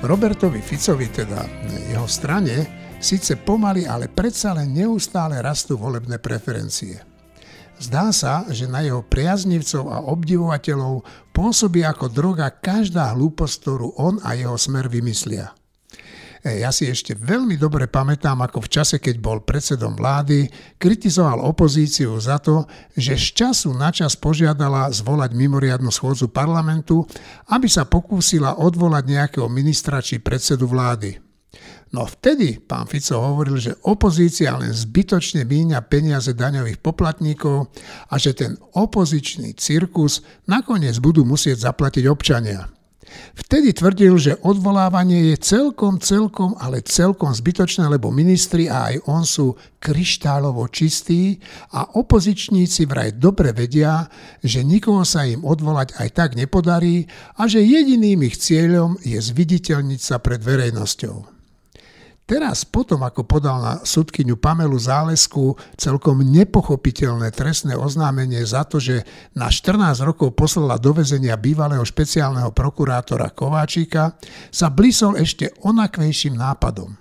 Robertovi Ficovi, teda jeho strane, síce pomaly, ale predsa len neustále rastú volebné preferencie. Zdá sa, že na jeho priaznivcov a obdivovateľov pôsobí ako droga každá hlúposť, ktorú on a jeho smer vymyslia. Ja si ešte veľmi dobre pamätám, ako v čase, keď bol predsedom vlády, kritizoval opozíciu za to, že z času na čas požiadala zvolať mimoriadnu schôdzu parlamentu, aby sa pokúsila odvolať nejakého ministra či predsedu vlády. No vtedy pán Fico hovoril, že opozícia len zbytočne míňa peniaze daňových poplatníkov a že ten opozičný cirkus nakoniec budú musieť zaplatiť občania. Vtedy tvrdil, že odvolávanie je celkom zbytočné, lebo ministri a aj on sú kryštálovo čistí a opozičníci vraj dobre vedia, že nikoho sa im odvolať aj tak nepodarí a že jediným ich cieľom je zviditeľniť sa pred verejnosťou. Teraz potom, ako podal na sudkyňu Pamelu Zálesku celkom nepochopiteľné trestné oznámenie za to, že na 14 rokov poslala do väzenia bývalého špeciálneho prokurátora Kováčíka, sa blísol ešte onakvejším nápadom.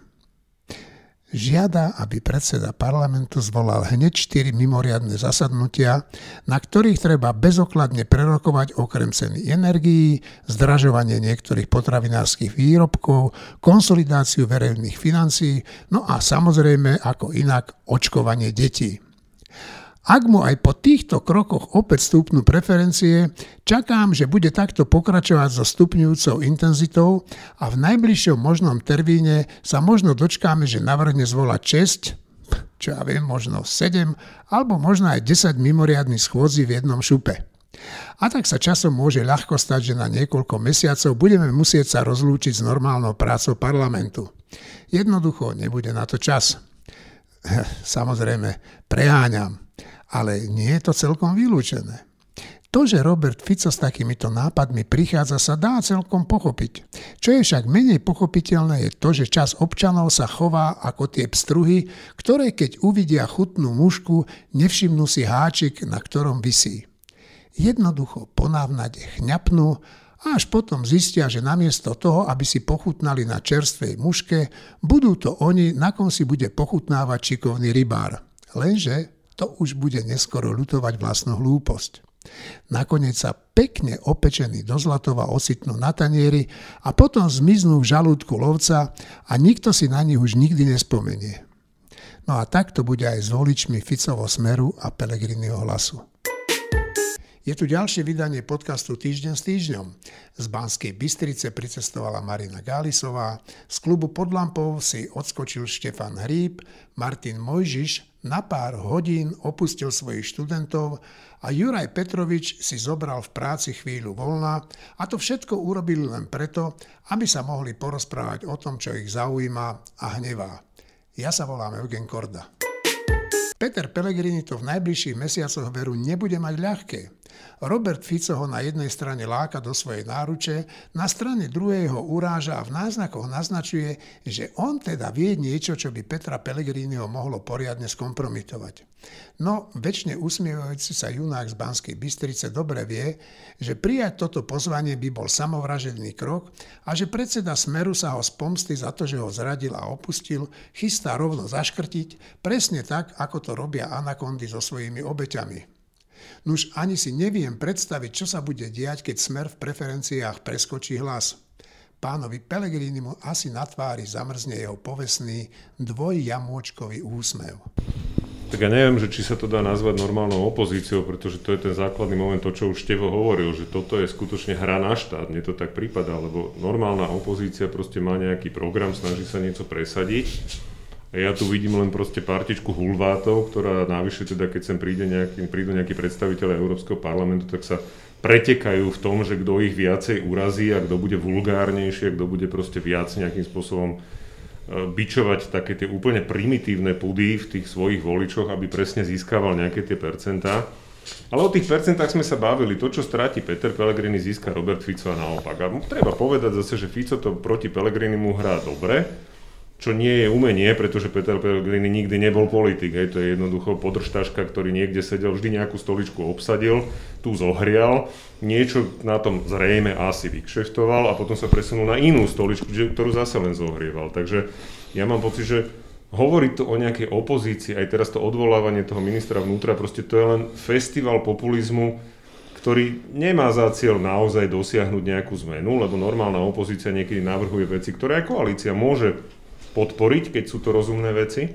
Žiada, aby predseda parlamentu zvolal hneď 4 mimoriadne zasadnutia, na ktorých treba bezokladne prerokovať okrem ceny energií, zdražovanie niektorých potravinárskych výrobkov, konsolidáciu verejných financií, no a samozrejme ako inak očkovanie detí. Ak mu aj po týchto krokoch opäť stúpnú preferencie, čakám, že bude takto pokračovať so stupňujúcou intenzitou a v najbližšom možnom termíne sa možno dočkáme, že navrhne zvolať 6, čo ja viem, možno 7, alebo možno aj 10 mimoriadnych schôdzí v jednom šupe. A tak sa časom môže ľahko stať, že na niekoľko mesiacov budeme musieť sa rozlúčiť s normálnou prácou parlamentu. Jednoducho nebude na to čas. Samozrejme, preháňam. Ale nie je to celkom vylúčené. To, že Robert Fico s takýmito nápadmi prichádza, sa dá celkom pochopiť. Čo je však menej pochopiteľné, je to, že časť občanov sa chová ako tie pstruhy, ktoré keď uvidia chutnú mušku, nevšimnú si háčik, na ktorom visí. Jednoducho ponávnade chňapnú a až potom zistia, že namiesto toho, aby si pochutnali na čerstvej muške, budú to oni, na kom si bude pochutnávať šikovný rybár. Lenže to už bude neskoro ľutovať vlastnú hlúposť. Nakoniec sa pekne opečený do zlatova ocitnú na tanieri a potom zmiznú v žalúdku lovca a nikto si na nich už nikdy nespomenie. No a tak to bude aj s voličmi Ficovo smeru a Pellegriniho hlasu. Je tu ďalšie vydanie podcastu Týždeň s týždňom. Z Banskej Bystrice pricestovala Marina Gálisová, z klubu Pod lampou si odskočil Štefan Hríb, Martin Mojžiš na pár hodín opustil svojich študentov a Juraj Petrovič si zobral v práci chvíľu voľna a to všetko urobili len preto, aby sa mohli porozprávať o tom, čo ich zaujíma a hnevá. Ja sa volám Eugen Korda. Peter Pellegrini to v najbližších mesiacoch veru nebude mať ľahké. Robert Fico ho na jednej strane láka do svojej náruče, na strane druhej ho uráža a v náznakoch naznačuje, že on teda vie niečo, čo by Petra Pellegriniho mohlo poriadne skompromitovať. No, večne usmievajúci sa junák z Banskej Bystrice dobre vie, že prijať toto pozvanie by bol samovražedný krok a že predseda Smeru sa ho z pomsty za to, že ho zradil a opustil, chystá rovno zaškrtiť, presne tak, ako to robia anakondy so svojimi obeťami. Nuž ani si neviem predstaviť, čo sa bude diať, keď Smer v preferenciách preskočí Hlas. Pánovi Pellegrinimu asi na tvári zamrzne jeho povestný dvojjamôčkový úsmev. Tak ja neviem, že či sa to dá nazvať normálnou opozíciou, pretože to je ten základný moment, to čo už Števo hovoril, že toto je skutočne hra na štát, mne to tak prípada, lebo normálna opozícia proste má nejaký program, snaží sa niečo presadiť. Ja tu vidím len proste partičku hulvátov, ktorá navyše teda, keď sem prídu nejakí predstavitelia Európskeho parlamentu, tak sa pretekajú v tom, že kto ich viacej urazí a kto bude vulgárnejšie, kto bude proste viac nejakým spôsobom bičovať také tie úplne primitívne pudy v tých svojich voličoch, aby presne získaval nejaké tie percentá. Ale o tých percentách sme sa bavili. To, čo stráti Peter Pellegrini, získa Robert Fico a naopak. A treba povedať zase, že Fico to proti Pellegrinimu hrá dobre. čo nie je umenie, pretože Peter Pellegrini nikdy nebol politik, hej, to je jednoducho podržtaška, ktorý niekde sedel, vždy nejakú stoličku obsadil, tu zohrial, niečo na tom zrejme asi vykšeftoval a potom sa presunul na inú stoličku, ktorú zase len zohrieval. Takže ja mám pocit, že hovoriť to o nejakej opozícii, aj teraz to odvolávanie toho ministra vnútra, proste to je len festival populizmu, ktorý nemá za cieľ naozaj dosiahnuť nejakú zmenu, lebo normálna opozícia niekedy navrhuje veci, ktoré aj koalícia môže podporiť, keď sú to rozumné veci,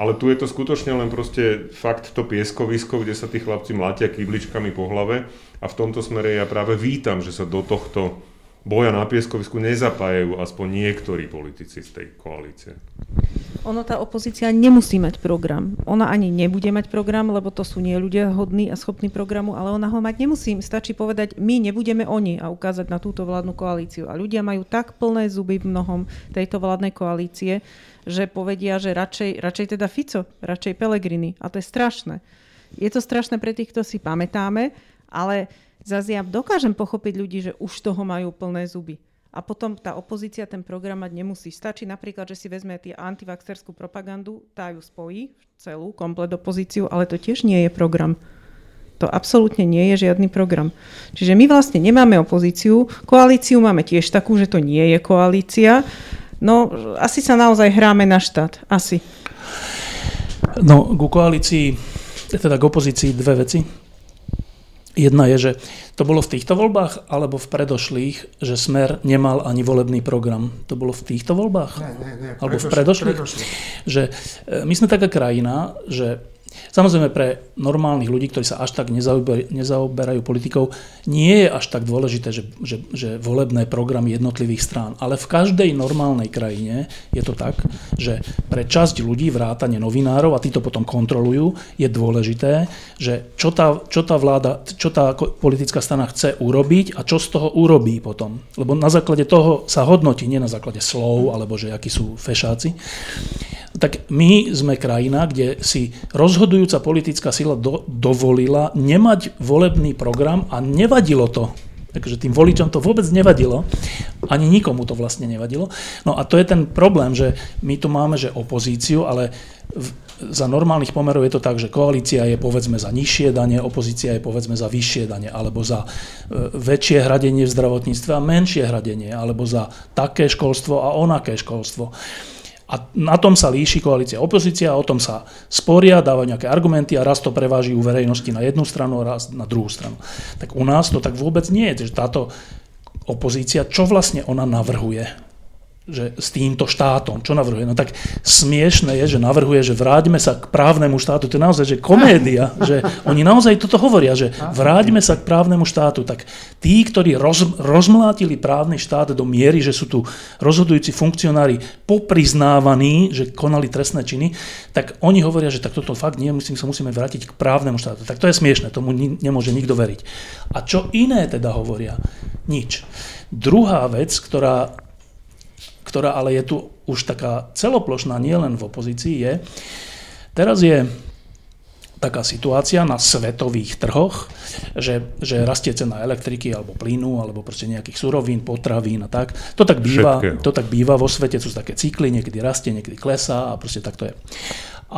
ale tu je to skutočne len proste fakt to pieskovisko, kde sa tí chlapci mlátia kýbličkami po hlave a v tomto smere ja práve vítam, že sa do tohto boja na pieskovisku nezapájajú aspoň niektorí politici z tej koalície. Ono, tá opozícia nemusí mať program. Ona ani nebude mať program, lebo to sú nie ľudia hodní a schopní programu, ale ona ho mať nemusí. Stačí povedať, my nebudeme oni a ukázať na túto vládnu koalíciu. A ľudia majú tak plné zuby v mnohom tejto vládnej koalície, že povedia, že radšej teda Fico, radšej Pellegrini. A to je strašné. Je to strašné pre tých, kto si pamätáme, ale zase ja dokážem pochopiť ľudí, že už toho majú plné zuby. A potom tá opozícia ten program mať nemusí. Stačí napríklad, že si vezme tie antivaxerskú propagandu, tá ju spojí, celú, komplet opozíciu, ale to tiež nie je program. To absolútne nie je žiadny program. Čiže my vlastne nemáme opozíciu, koalíciu máme tiež takú, že to nie je koalícia. No, asi sa naozaj hráme na štát. Asi. No, ku koalícii, teda k opozícii dve veci. Jedna je, že to bolo v týchto voľbách alebo v predošlých, že Smer nemal ani volebný program. To bolo v týchto voľbách? Nie. Alebo v predošlých? Že my sme taká krajina, že samozrejme pre normálnych ľudí, ktorí sa až tak nezaoberajú politikou, nie je až tak dôležité, že volebné programy jednotlivých strán. Ale v každej normálnej krajine je to tak, že pre časť ľudí, vrátane novinárov, a tí to potom kontrolujú, je dôležité, že čo tá vláda, čo tá politická strana chce urobiť a čo z toho urobí potom. Lebo na základe toho sa hodnotí, nie na základe slov, alebo že akí sú fešáci. Tak my sme krajina, kde si rozhodujúca politická sila dovolila nemať volebný program a nevadilo to. Takže tým voličom to vôbec nevadilo, ani nikomu to vlastne nevadilo. No a to je ten problém, že my tu máme že opozíciu, ale za normálnych pomerov je to tak, že koalícia je povedzme za nižšie dane, opozícia je povedzme za vyššie dane, alebo za väčšie hradenie v zdravotníctve a menšie hradenie, alebo za také školstvo a onaké školstvo. A na tom sa líši koalícia a opozícia, o tom sa sporia, dávajú nejaké argumenty a raz to preváži u verejnosti na jednu stranu a raz na druhú stranu. Tak u nás to tak vôbec nie je. Táto opozícia, čo vlastne ona navrhuje? Že s týmto štátom, čo navrhuje? No tak smiešné je, že navrhuje, že vráťme sa k právnemu štátu. To je naozaj že komédia, že oni naozaj toto hovoria, že vráťme sa k právnemu štátu. Tak tí, ktorí rozmlátili právny štát do miery, že sú tu rozhodujúci funkcionári popriznávaní, že konali trestné činy, tak oni hovoria, že tak toto fakt nie, musíme vrátiť k právnemu štátu. Tak to je smiešné, tomu nemôže nikto veriť. A čo iné teda hovoria? Nič. Druhá vec, ktorá ale je tu už taká celoplošná, nielen v opozícii, je, teraz je taká situácia na svetových trhoch, že rastie cena elektriky alebo plynu, alebo proste nejakých surovín, potravín a tak. To tak býva vo svete, sú také cykly, niekedy rastie, niekedy klesá a proste tak to je.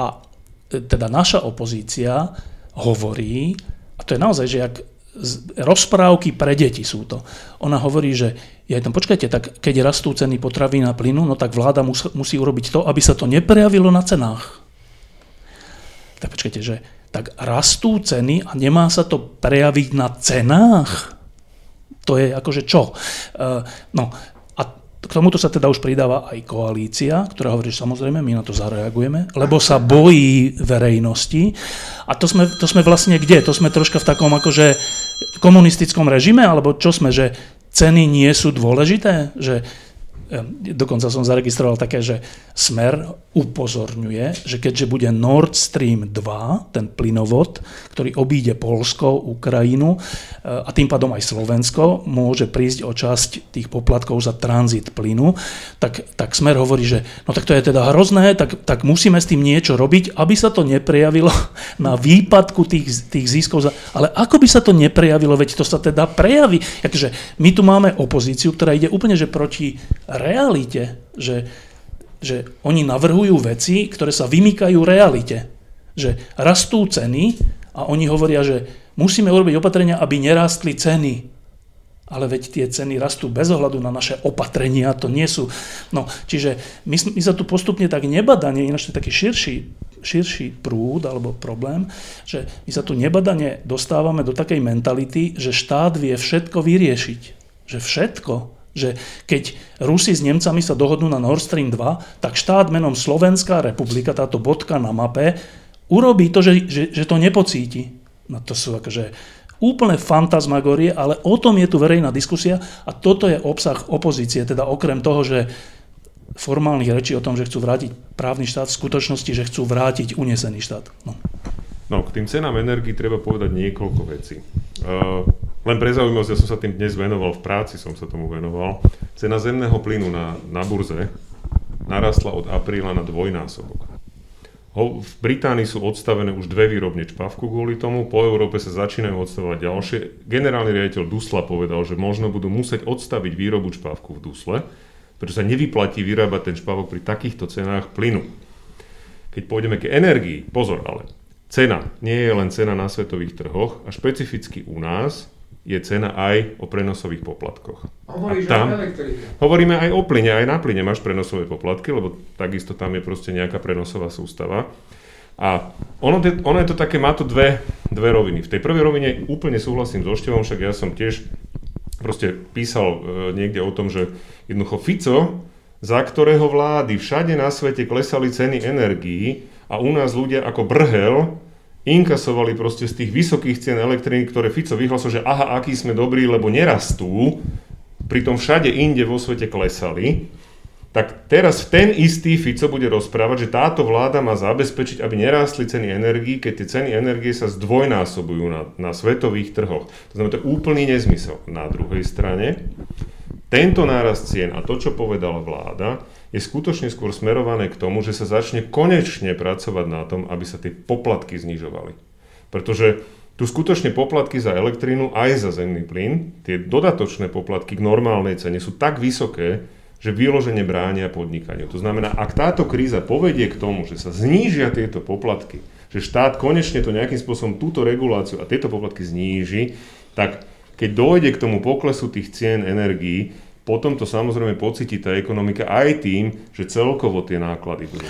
A teda naša opozícia hovorí, a to je naozaj, že jak rozprávky pre deti sú to. Ona hovorí, že počkajte, tak keď rastú ceny potravín a plynu, no tak vláda musí urobiť to, aby sa to neprejavilo na cenách. Tak počkajte, že tak rastú ceny a nemá sa to prejaviť na cenách? To je akože čo? No a k tomuto sa teda už pridáva aj koalícia, ktorá hovorí, že samozrejme my na to zareagujeme, lebo sa bojí verejnosti. A to sme vlastne kde? To sme troška v takom akože komunistickom režime, alebo čo sme, že ceny nie sú dôležité? Že dokonca som zaregistroval také, že Smer upozorňuje, že keďže bude Nord Stream 2, ten plynovod, ktorý obíde Poľsko, Ukrajinu a tým pádom aj Slovensko, môže prísť o časť tých poplatkov za tranzit plynu, tak Smer hovorí, že no tak to je teda hrozné, tak musíme s tým niečo robiť, aby sa to neprejavilo na výpadku tých ziskov. Ale ako by sa to neprejavilo, veď to sa teda prejaví. Takže my tu máme opozíciu, ktorá ide úplne že proti realite, že že oni navrhujú veci, ktoré sa vymýkajú realite. Že rastú ceny a oni hovoria, že musíme urobiť opatrenia, aby nerástli ceny. Ale veď tie ceny rastú bez ohľadu na naše opatrenia, to nie sú... No, čiže my sa tu postupne tak nebadane, ináč to je taký širší prúd alebo problém, že my sa tu nebadane dostávame do takej mentality, že štát vie všetko vyriešiť. Že všetko. Že keď Rusi s Nemcami sa dohodnú na Nord Stream 2, tak štát menom Slovenská republika, táto bodka na mape, urobí to, že to nepocíti. No to sú akože úplne fantasmagorie, ale o tom je tu verejná diskusia a toto je obsah opozície, teda okrem toho, že formálnych rečí o tom, že chcú vrátiť právny štát, v skutočnosti, že chcú vrátiť unesený štát. No, k tým cenám energii treba povedať niekoľko vecí. Len pre zaujímavosť, ja som sa tým dnes venoval, v práci som sa tomu venoval. Cena zemného plynu na burze narastla od apríla na dvojnásobok. V Británii sú odstavené už 2 výrobne čpavku kvôli tomu, po Európe sa začínajú odstavovať ďalšie. Generálny riaditeľ Dusla povedal, že možno budú musieť odstaviť výrobu čpavku v Dusle, pretože sa nevyplatí vyrábať ten čpavok pri takýchto cenách plynu. Keď pôjdeme k energii, pozor ale, cena nie je len cena na svetových trhoch a špecificky u nás, je cena aj o prenosových poplatkoch. Hovoríš aj o elektrike. Hovoríme aj o plyne, aj na plyne máš prenosové poplatky, lebo takisto tam je proste nejaká prenosová sústava. A ono je to také, má to dve roviny. V tej prvej rovine úplne súhlasím so Števom, však ja som tiež proste písal niekde o tom, že jednoducho Fico, za ktorého vlády všade na svete klesali ceny energií a u nás ľudia ako brhel, inkasovali proste z tých vysokých cien elektriny, ktoré Fico vyhlasil, že aha, aký sme dobrí, lebo nerastú, pritom všade inde vo svete klesali, tak teraz ten istý Fico bude rozprávať, že táto vláda má zabezpečiť, aby nerástli ceny energií, keď tie ceny energie sa zdvojnásobujú na svetových trhoch. To znamená, to je úplný nezmysel. Na druhej strane, tento nárast cien a to, čo povedala vláda, je skutočne skôr smerované k tomu, že sa začne konečne pracovať na tom, aby sa tie poplatky znižovali. Pretože tu skutočne poplatky za elektrínu aj za zemný plyn, tie dodatočné poplatky k normálnej cene sú tak vysoké, že vyložene bránia podnikaniu. To znamená, ak táto kríza povedie k tomu, že sa znížia tieto poplatky, že štát konečne to nejakým spôsobom túto reguláciu a tieto poplatky zníži, tak keď dojde k tomu poklesu tých cien energií, potom to samozrejme pocíti tá ekonomika aj tým, že celkovo tie náklady budú.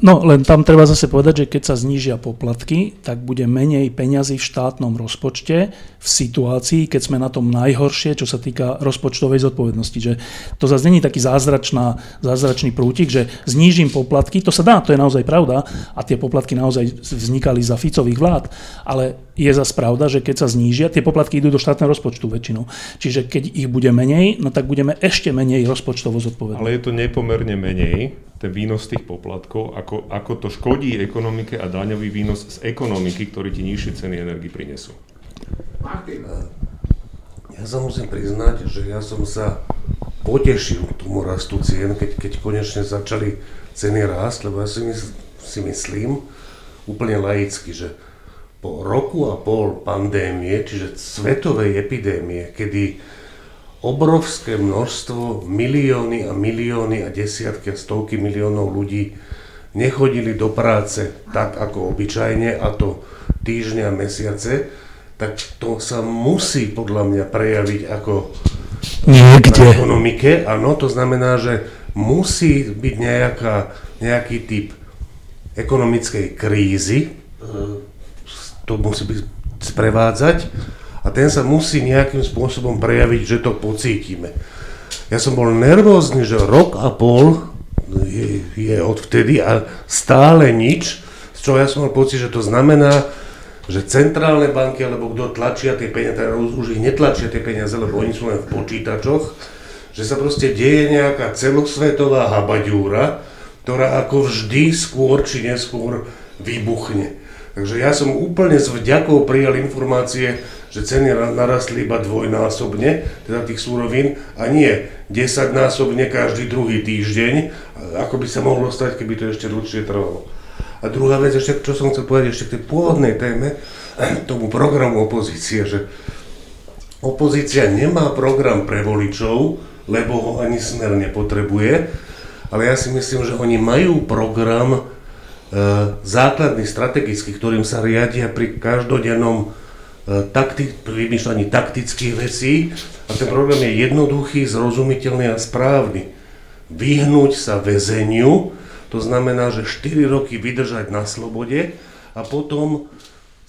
No len tam treba zase povedať, že keď sa znížia poplatky, tak bude menej peňazí v štátnom rozpočte v situácii, keď sme na tom najhoršie, čo sa týka rozpočtovej zodpovednosti. Že to zase nie je taký zázračný prútik, že znížim poplatky, to sa dá, to je naozaj pravda a tie poplatky naozaj vznikali za Ficových vlád, ale je zase pravda, že keď sa znížia, tie poplatky idú do štátneho rozpočtu väčšinou. Čiže keď ich bude menej, no tak budeme ešte menej rozpočtovo zodpovední. Ale je to nepomerne menej, ten výnos tých poplatkov, ako to škodí ekonomike a daňový výnos z ekonomiky, ktorý ti nižšie ceny energii prinesú. Martin, ja sa musím priznať, že ja som sa potešil tomu rastu cien, keď konečne začali ceny rásť, lebo ja si myslím úplne laicky, že po roku a pol pandémie, čiže svetovej epidémie, kedy obrovské množstvo, milióny a milióny a desiatky a stovky miliónov ľudí nechodili do práce tak ako obyčajne, a to týždňa, mesiace, tak to sa musí podľa mňa prejaviť ako v ekonomike. Áno, to znamená, že musí byť nejaký typ ekonomickej krízy, to musí byť sprevádzať a ten sa musí nejakým spôsobom prejaviť, že to pocítime. Ja som bol nervózny, že rok a pol je odvtedy a stále nič, z čoho ja som mal pocit, že to znamená, že centrálne banky, alebo kto tlačia tie peniaze, už ich netlačia tie peniaze, lebo oni sú len v počítačoch, že sa proste deje nejaká celosvetová habaďúra, ktorá ako vždy skôr či neskôr vybuchne. Takže ja som úplne s vďakou prijal informácie, že ceny narastli iba dvojnásobne, teda tých surovín, a nie 10-násobne každý druhý týždeň, ako by sa mohlo stať, keby to ešte dlhšie trvalo. A druhá vec, ešte, čo som chcel povedať ešte k tej pôvodnej téme, tomu programu opozície, že opozícia nemá program pre voličov, lebo ho ani Smer nepotrebuje, ale ja si myslím, že oni majú program základný, strategický, ktorým sa riadia pri každodennom pri vymýšľaní taktických vecí, a ten program je jednoduchý, zrozumiteľný a správny. Vyhnúť sa väzeniu, to znamená, že 4 roky vydržať na slobode a potom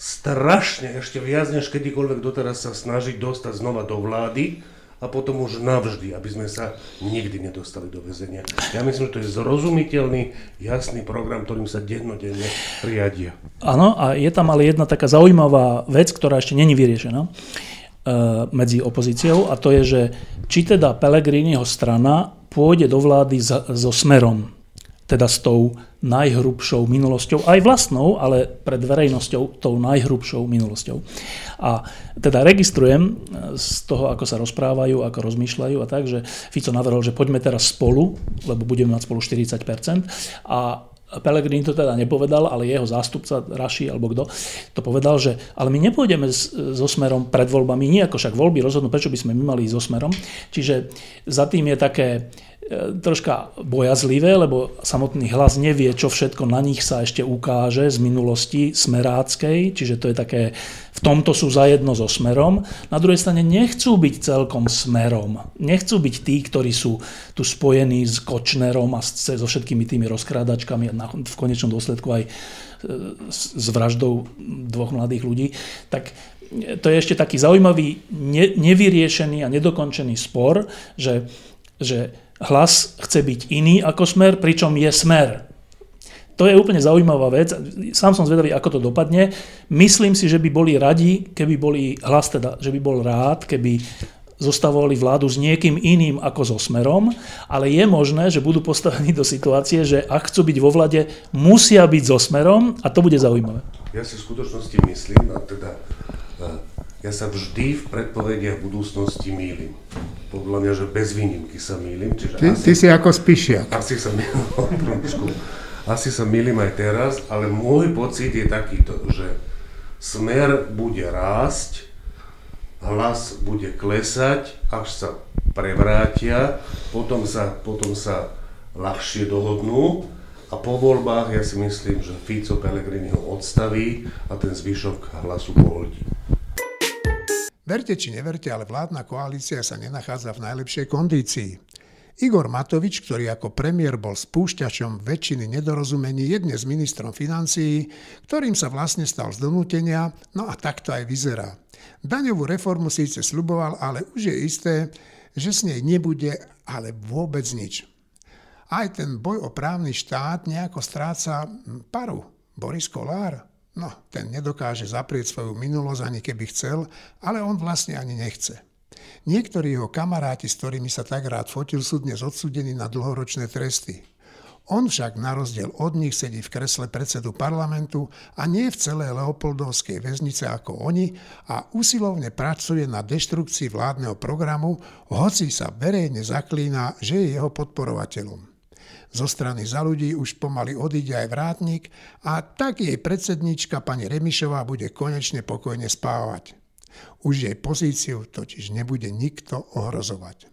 strašne, ešte viac než kedykoľvek doteraz, sa snažiť dostať znova do vlády a potom už navždy, aby sme sa nikdy nedostali do väzenia. Ja myslím, že to je zrozumiteľný, jasný program, ktorým sa dennodenne riadia. Áno, a je tam ale jedna taká zaujímavá vec, ktorá ešte není vyriešená medzi opozíciou, a to je, že či teda Pellegriniho strana pôjde do vlády so Smerom, teda s tou najhrubšou minulosťou, aj vlastnou, ale pred verejnosťou tou najhrubšou minulosťou. A teda registrujem z toho, ako sa rozprávajú, ako rozmýšľajú a tak, že Fico navrhol, že poďme teraz spolu, lebo budeme mať spolu 40%, a Pellegrini to teda nepovedal, ale jeho zástupca Raši alebo kto to povedal, že ale my nepôjdeme so Smerom pred voľbami, nie, ako však voľby rozhodnú, prečo by sme my mali ísť so Smerom. Čiže za tým je také troška bojazlivé, lebo samotný Hlas nevie, čo všetko na nich sa ešte ukáže z minulosti smeráckej, čiže to je také, v tomto sú zajedno so Smerom. Na druhej strane nechcú byť celkom Smerom. Nechcú byť tí, ktorí sú tu spojení s Kočnerom a so všetkými tými rozkrádačkami a v konečnom dôsledku aj s vraždou dvoch mladých ľudí. Tak to je ešte taký zaujímavý, nevyriešený a nedokončený spor, že Hlas chce byť iný ako Smer, pričom je Smer. To je úplne zaujímavá vec. Sám som zvedavý, ako to dopadne. Myslím si, že by boli radi, keby boli Hlas, teda, že by bol rád, keby zostavovali vládu s niekým iným ako so Smerom, ale je možné, že budú postavení do situácie, že ak chcú byť vo vlade, musia byť so Smerom, a to bude zaujímavé. Ja si v skutočnosti myslím, a teda ja sa vždy v predpovediach budúcnosti mýlim. Podľa mňa, že bez výnimky sa mýlim. Ty si ako Spišiak. Asi sa mýlim aj teraz, ale môj pocit je takýto, že Smer bude rásť, Hlas bude klesať, až sa prevrátia, potom sa ľahšie dohodnú a po voľbách ja si myslím, že Fico Pellegrini ho odstaví a ten zvyšok Hlasu pohodí. Verte či neverte, ale vládna koalícia sa nenachádza v najlepšej kondícii. Igor Matovič, ktorý ako premiér bol spúšťačom väčšiny nedorozumení, je dnes ministrom financií, ktorým sa vlastne stal z donútenia, no a takto aj vyzerá. Daňovú reformu síce sľuboval, ale už je isté, že s nej nebude ale vôbec nič. Aj ten boj o právny štát nejako stráca paru. Boris Kollár? No, ten nedokáže zaprieť svoju minulosť, ani keby chcel, ale on vlastne ani nechce. Niektorí jeho kamaráti, s ktorými sa tak rád fotil, sú dnes odsúdení na dlhoročné tresty. On však na rozdiel od nich sedí v kresle predsedu parlamentu a nie v celej Leopoldovskej väznice ako oni a usilovne pracuje na deštrukcii vládneho programu, hoci sa verejne zaklína, že je jeho podporovateľom. Zo strany Za ľudí už pomaly odíde aj Vrátnik a tak jej predsedníčka pani Remišová bude konečne pokojne spávať. Už jej pozíciu totiž nebude nikto ohrozovať.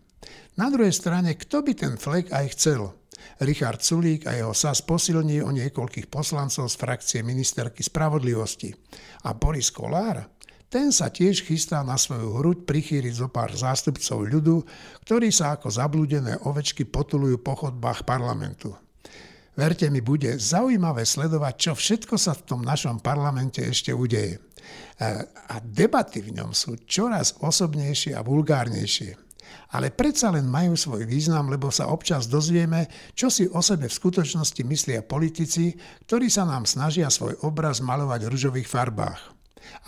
Na druhej strane, kto by ten flek aj chcel? Richard Sulík a jeho SAS posilní o niekoľkých poslancov z frakcie ministerky spravodlivosti. A Boris Kollár? Ten sa tiež chystá na svoju hruď prichýriť zo pár zástupcov ľudu, ktorí sa ako zablúdené ovečky potulujú po chodbách parlamentu. Verte mi, bude zaujímavé sledovať, čo všetko sa v tom našom parlamente ešte udeje. A debaty v ňom sú čoraz osobnejšie a vulgárnejšie. Ale predsa len majú svoj význam, lebo sa občas dozvieme, čo si o sebe v skutočnosti myslia politici, ktorí sa nám snažia svoj obraz maľovať v ružových farbách.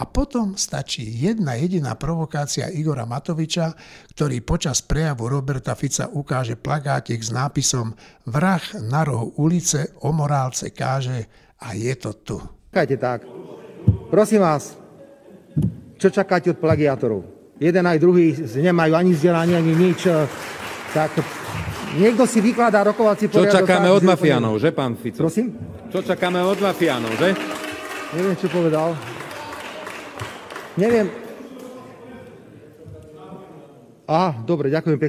A potom stačí jedna jediná provokácia Igora Matoviča, ktorý počas prejavu Roberta Fica ukáže plagátik s nápisom Vrah na rohu ulice o morálce káže a je to tu. Čakajte tak. Prosím vás, čo čakáte od plagiátorov? Jeden aj druhý nemajú ani vzdelanie, ani nič. Tak niekto si vykladá rokovací poriadok. Čo čakáme od mafiánov, že, pán Fico? Prosím? Čo čakáme od mafiánov, že? Neviem, čo povedal. Neviem. Aha, dobre, ďakujem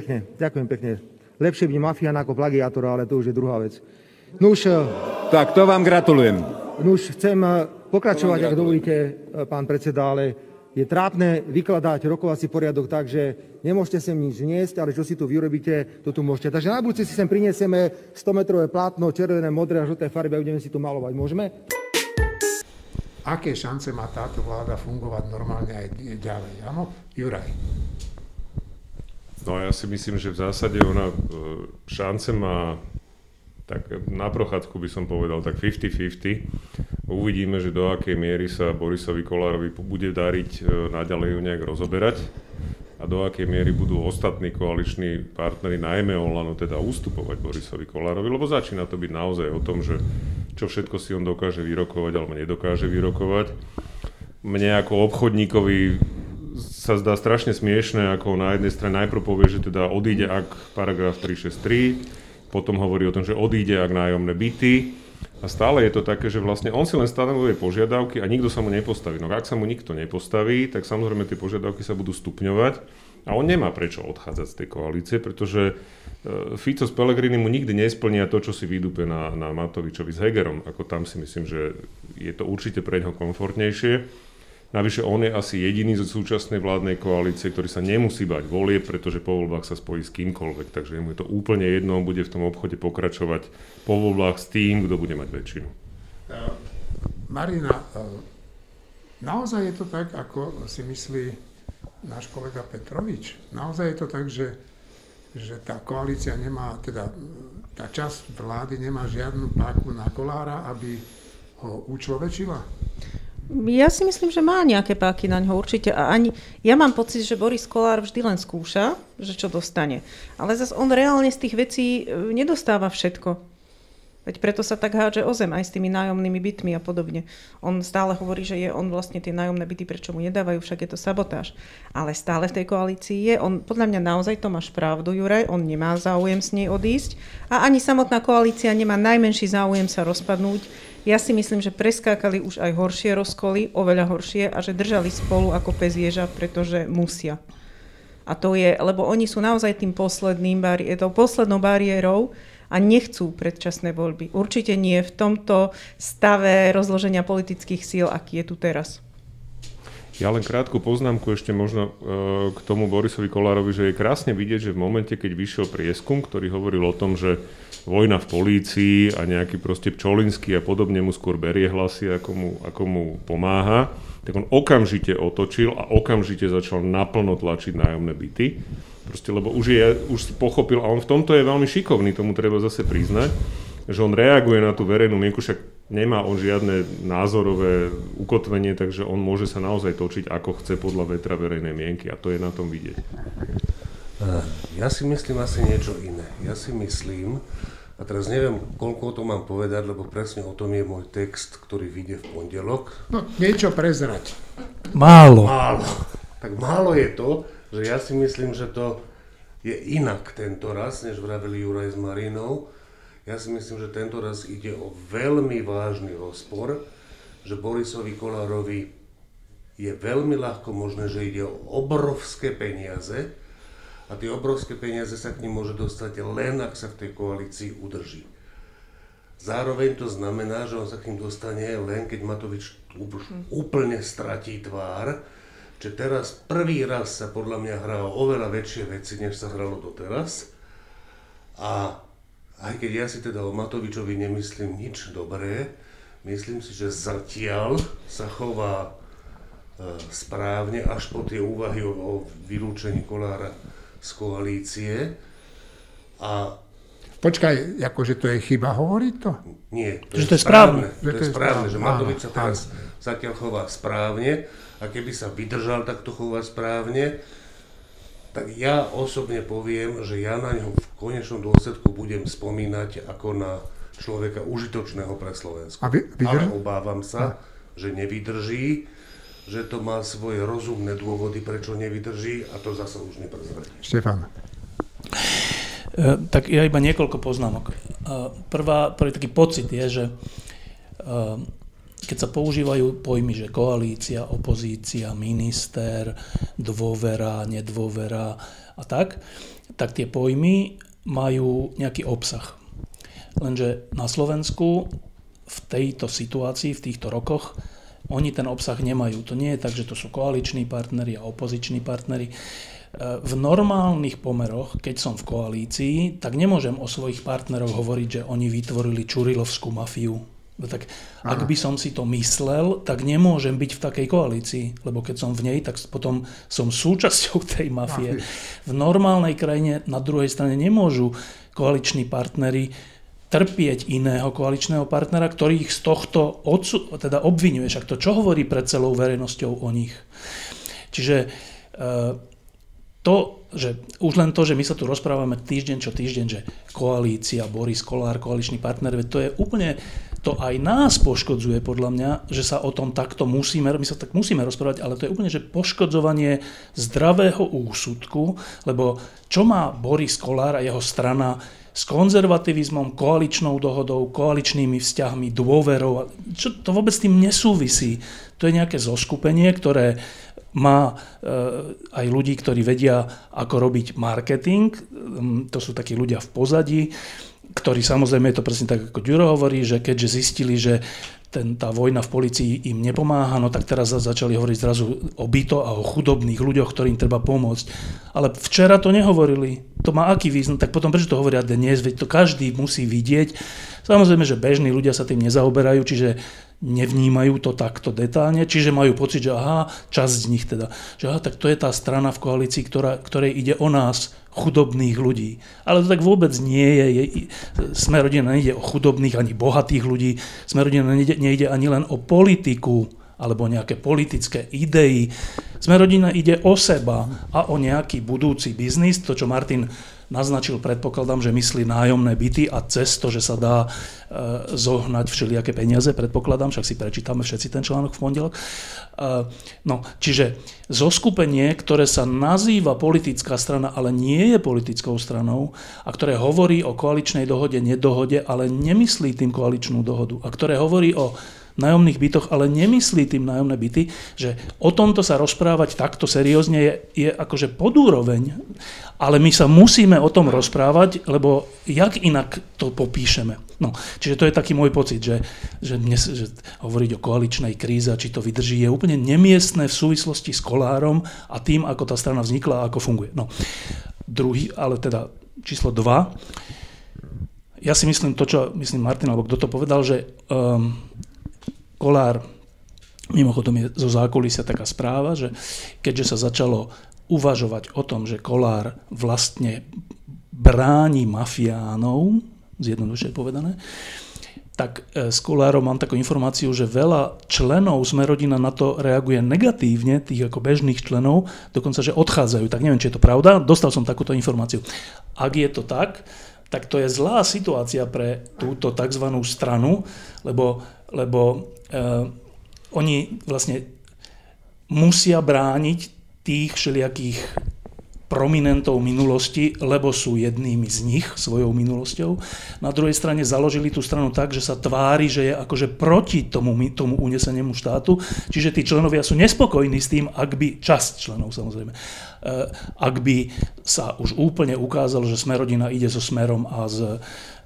pekne. lepšie byť mafián ako plagiátora, ale to už je druhá vec. Tak to vám gratulujem. Chcem pokračovať, ak dovolíte, pán predseda, ale je trápne vykladať rokovací poriadok tak, že nemôžete sem nič niesť, ale čo si tu vyrobíte, to tu môžete. Takže na budúce si sem prinesieme 100-metrové plátno, červené, modré a žlté farby a budeme si tu malovať. Môžeme? Aké šance má táto vláda fungovať normálne aj ďalej? Áno? Juraj. No ja si myslím, že v zásade ona šance má... Tak na prochádzku by som povedal tak 50-50. Uvidíme, že do akej miery sa Borisovi Kollárovi bude dariť naďalej ju nejak rozoberať a do akej miery budú ostatní koaliční partneri, najmä Olano, teda ústupovať Borisovi Kollárovi, lebo začína to byť naozaj o tom, že čo všetko si on dokáže vyrokovať alebo nedokáže vyrokovať. Mne ako obchodníkovi sa zdá strašne smiešné, ako na jednej strane najprv povie, že teda odíde ak paragraf 363, potom hovorí o tom, že odíde ak nájomné byty a stále je to také, že vlastne on si len stanovuje požiadavky a nikto sa mu nepostaví. No ak sa mu nikto nepostaví, tak samozrejme tie požiadavky sa budú stupňovať a on nemá prečo odchádzať z tej koalície, pretože Fico s Pellegrini mu nikdy nesplnia to, čo si vydúpe na Matovičovi s Hegerom. Ako tam si myslím, že je to určite pre ňoho komfortnejšie. Navyše on je asi jediný zo súčasnej vládnej koalície, ktorý sa nemusí bať volie, pretože po voľbách sa spojí s kýmkoľvek. Takže mu je to úplne jedno, on bude v tom obchode pokračovať po voľbách s tým, kto bude mať väčšinu. Marina, naozaj je to tak, ako si myslí náš kolega Petrovič? Naozaj je to tak, že tá koalícia nemá, teda tá časť vlády nemá žiadnu páku na Kollára, aby ho učlovečila? Ja si myslím, že má nejaké páky na ňo určite a ani... Ja mám pocit, že Boris Kollár vždy len skúša, že čo dostane. Ale zase on reálne z tých vecí nedostáva všetko. Veď preto sa tak hádže o zem aj s tými nájomnými bytmi a podobne. On stále hovorí, že je on vlastne tie nájomné byty, prečo mu nedávajú, však je to sabotáž. Ale stále v tej koalícii je. On, podľa mňa naozaj to máš pravdu, Juraj, on nemá záujem s nej odísť a ani samotná koalícia nemá najmenší záujem sa rozpadnúť. Ja si myslím, že preskákali už aj horšie rozkoly, oveľa horšie a že držali spolu ako pes ježa, pretože musia. A to je, lebo oni sú naozaj tou poslednou bariérou a nechcú predčasné voľby. Určite nie v tomto stave rozloženia politických síl, aký je tu teraz. Ja len krátku poznámku ešte možno k tomu Borisovi Kollárovi, že je krásne vidieť, že v momente, keď vyšiel prieskum, ktorý hovoril o tom, že vojna v polícii a nejaký proste Pčolinský a podobne mu skôr berie hlasy, ako mu pomáha, tak on okamžite otočil a okamžite začal naplno tlačiť nájomné byty. Proste, lebo už pochopil, a on v tomto je veľmi šikovný, tomu treba zase priznať, že on reaguje na tú verejnú mienku, však nemá on žiadne názorové ukotvenie, takže on môže sa naozaj točiť, ako chce podľa vetra verejnej mienky a to je na tom vidieť. Ja si myslím asi niečo iné. Ja si myslím, a teraz neviem, koľko to mám povedať, lebo presne o tom je môj text, ktorý vyjde v pondelok. No, niečo prezrať. Málo. Tak málo je to, že ja si myslím, že to je inak tento raz, než vraveli Juraj s Marinou. Ja si myslím, že tento raz ide o veľmi vážny rozpor, že Borisovi Kollárovi je veľmi ľahko možné, že ide o obrovské peniaze a tie obrovské peniaze sa k nim môže dostať len, ak sa v tej koalícii udrží. Zároveň to znamená, že on sa k ním dostane len, keď Matovič úplne stratí tvár, že teraz prvý raz sa podľa mňa hrá o oveľa väčšie veci, než sa hralo doteraz. A aj keď ja si teda o Matovičovi nemyslím nič dobré, myslím si, že zatiaľ sa chová správne až po tie úvahy o vylúčení Kollára z koalície. A... Počkaj, akože to je chyba hovoriť to? Nie, to je správne, že Matovič sa teraz zatiaľ chová správne a keby sa vydržal takto chová správne, tak ja osobne poviem, že ja na ňo v konečnom dôsledku budem spomínať ako na človeka užitočného pre Slovensko. Ale obávam sa, že nevydrží, že to má svoje rozumné dôvody, prečo nevydrží a to zase už neprezradí. Štefan. Tak ja iba niekoľko poznámok. Prvý taký pocit je, že keď sa používajú pojmy, že koalícia, opozícia, minister, dôvera, nedôvera a tak tie pojmy majú nejaký obsah. Lenže na Slovensku v tejto situácii, v týchto rokoch, oni ten obsah nemajú. To nie je tak, že to sú koaliční partneri a opoziční partneri. V normálnych pomeroch, keď som v koalícii, tak nemôžem o svojich partneroch hovoriť, že oni vytvorili čurilovskú mafiu. Tak ak by som si to myslel, tak nemôžem byť v takej koalícii, lebo keď som v nej, tak potom som súčasťou tej mafie. V normálnej krajine na druhej strane nemôžu koaliční partneri trpieť iného koaličného partnera, ktorý ich z tohto teda obvinuje. Však to čo hovorí pred celou verejnosťou o nich. Čiže to, že už len to, že my sa tu rozprávame týždeň čo týždeň, že koalícia, Boris Kollár, koaliční partner, to je úplne, to aj nás poškodzuje podľa mňa, že sa o tom takto musíme, my sa tak musíme rozprávať, ale to je úplne, že poškodzovanie zdravého úsudku, lebo čo má Boris Kollár a jeho strana s konzervativizmom, koaličnou dohodou, koaličnými vzťahmi, dôverou. Čo to vôbec s tým nesúvisí? To je nejaké zoskupenie, ktoré má aj ľudí, ktorí vedia, ako robiť marketing. To sú takí ľudia v pozadí, ktorí samozrejme, je to presne tak, ako Ďuro hovorí, že keďže zistili, že tá vojna v polícii im nepomáha, no tak teraz začali hovoriť zrazu o byto a o chudobných ľuďoch, ktorým treba pomôcť. Ale včera to nehovorili. To má aký význam? Tak potom prečo to hovoria dnes? Veď to každý musí vidieť. Samozrejme, že bežní ľudia sa tým nezaoberajú, čiže nevnímajú to takto detálne, čiže majú pocit, že aha, časť z nich teda, že aha, tak to je tá strana v koalícii, ktorej ide o nás, chudobných ľudí. Ale to tak vôbec nie je. Sme rodina nejde o chudobných ani bohatých ľudí. Sme rodina nejde ani len o politiku alebo nejaké politické idei. Sme rodina ide o seba a o nejaký budúci biznis. To, čo Martin naznačil, predpokladám, že myslí nájomné byty a cez to, že sa dá zohnať všelijaké peniaze, predpokladám, však si prečítame všetci ten článok v pondelok. Čiže zoskupenie, ktoré sa nazýva politická strana, ale nie je politickou stranou a ktoré hovorí o koaličnej dohode, nedohode, ale nemyslí tým koaličnú dohodu a ktoré hovorí o nájomných bytoch, ale nemyslí tým nájomné byty, že o tomto sa rozprávať takto seriózne je akože podúroveň, ale my sa musíme o tom rozprávať, lebo jak inak to popíšeme. Čiže to je taký môj pocit, že hovoriť o koaličnej kríze, či to vydrží, je úplne nemiestne v súvislosti s Kollárom a tým, ako tá strana vznikla a ako funguje. Číslo 2. Ja si myslím to, čo myslím Martin, alebo kto to povedal, že Kollár, mimochodom je zo zákulisia taká správa, že keďže sa začalo uvažovať o tom, že Kollár vlastne bráni mafiánov, zjednodušene povedané, tak s Kollárom mám takú informáciu, že veľa členov Smerodina na to reaguje negatívne, tých ako bežných členov, dokonca, že odchádzajú. Tak neviem, či je to pravda, dostal som takúto informáciu. Ak je to tak to je zlá situácia pre túto tzv. Stranu, lebo oni vlastne musia brániť tých všelijakých prominentov minulosti, lebo sú jednými z nich svojou minulosťou. Na druhej strane založili tú stranu tak, že sa tvári, že je akože proti tomu unesenému štátu, čiže tí členovia sú nespokojní s tým, ak by, časť členov samozrejme, ak by sa už úplne ukázalo, že Smerodina ide so Smerom a s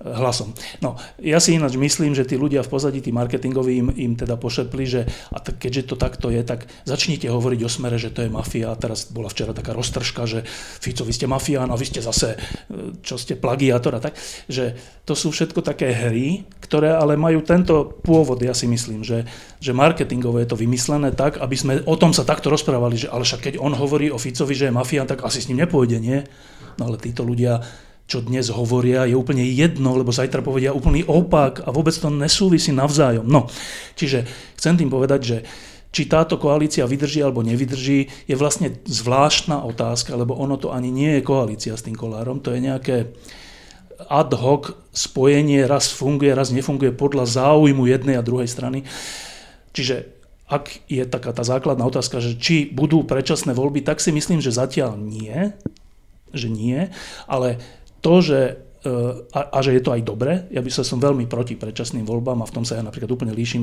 Hlasom. Ja si ináč myslím, že tí ľudia v pozadí, tí marketingoví im teda pošepli, že a keďže to takto je, tak začnite hovoriť o Smere, že to je mafia. A teraz bola včera taká roztržka, že Fico, vy ste mafián a vy ste zase, čo ste plagiátor a tak, že to sú všetko také hry, ktoré ale majú tento pôvod, ja si myslím, že marketingové je to vymyslené tak, aby sme o tom sa takto rozprávali, že ale však keď on hovorí o Ficovi, že je mafián, tak asi s ním nepôjde, nie? Ale títo ľudia, čo dnes hovoria, je úplne jedno, lebo zajtra povedia úplný opak a vôbec to nesúvisí navzájom. Čiže chcem tým povedať, že či táto koalícia vydrží alebo nevydrží, je vlastne zvláštna otázka, lebo ono to ani nie je koalícia s tým Kollárom, to je nejaké ad hoc spojenie, raz funguje, raz nefunguje podľa záujmu jednej a druhej strany. Čiže ak je taká tá základná otázka, že či budú predčasné voľby, tak si myslím, že zatiaľ nie, ale to, že a že je to aj dobre. Ja by som veľmi proti predčasným voľbám a v tom sa ja napríklad úplne líšim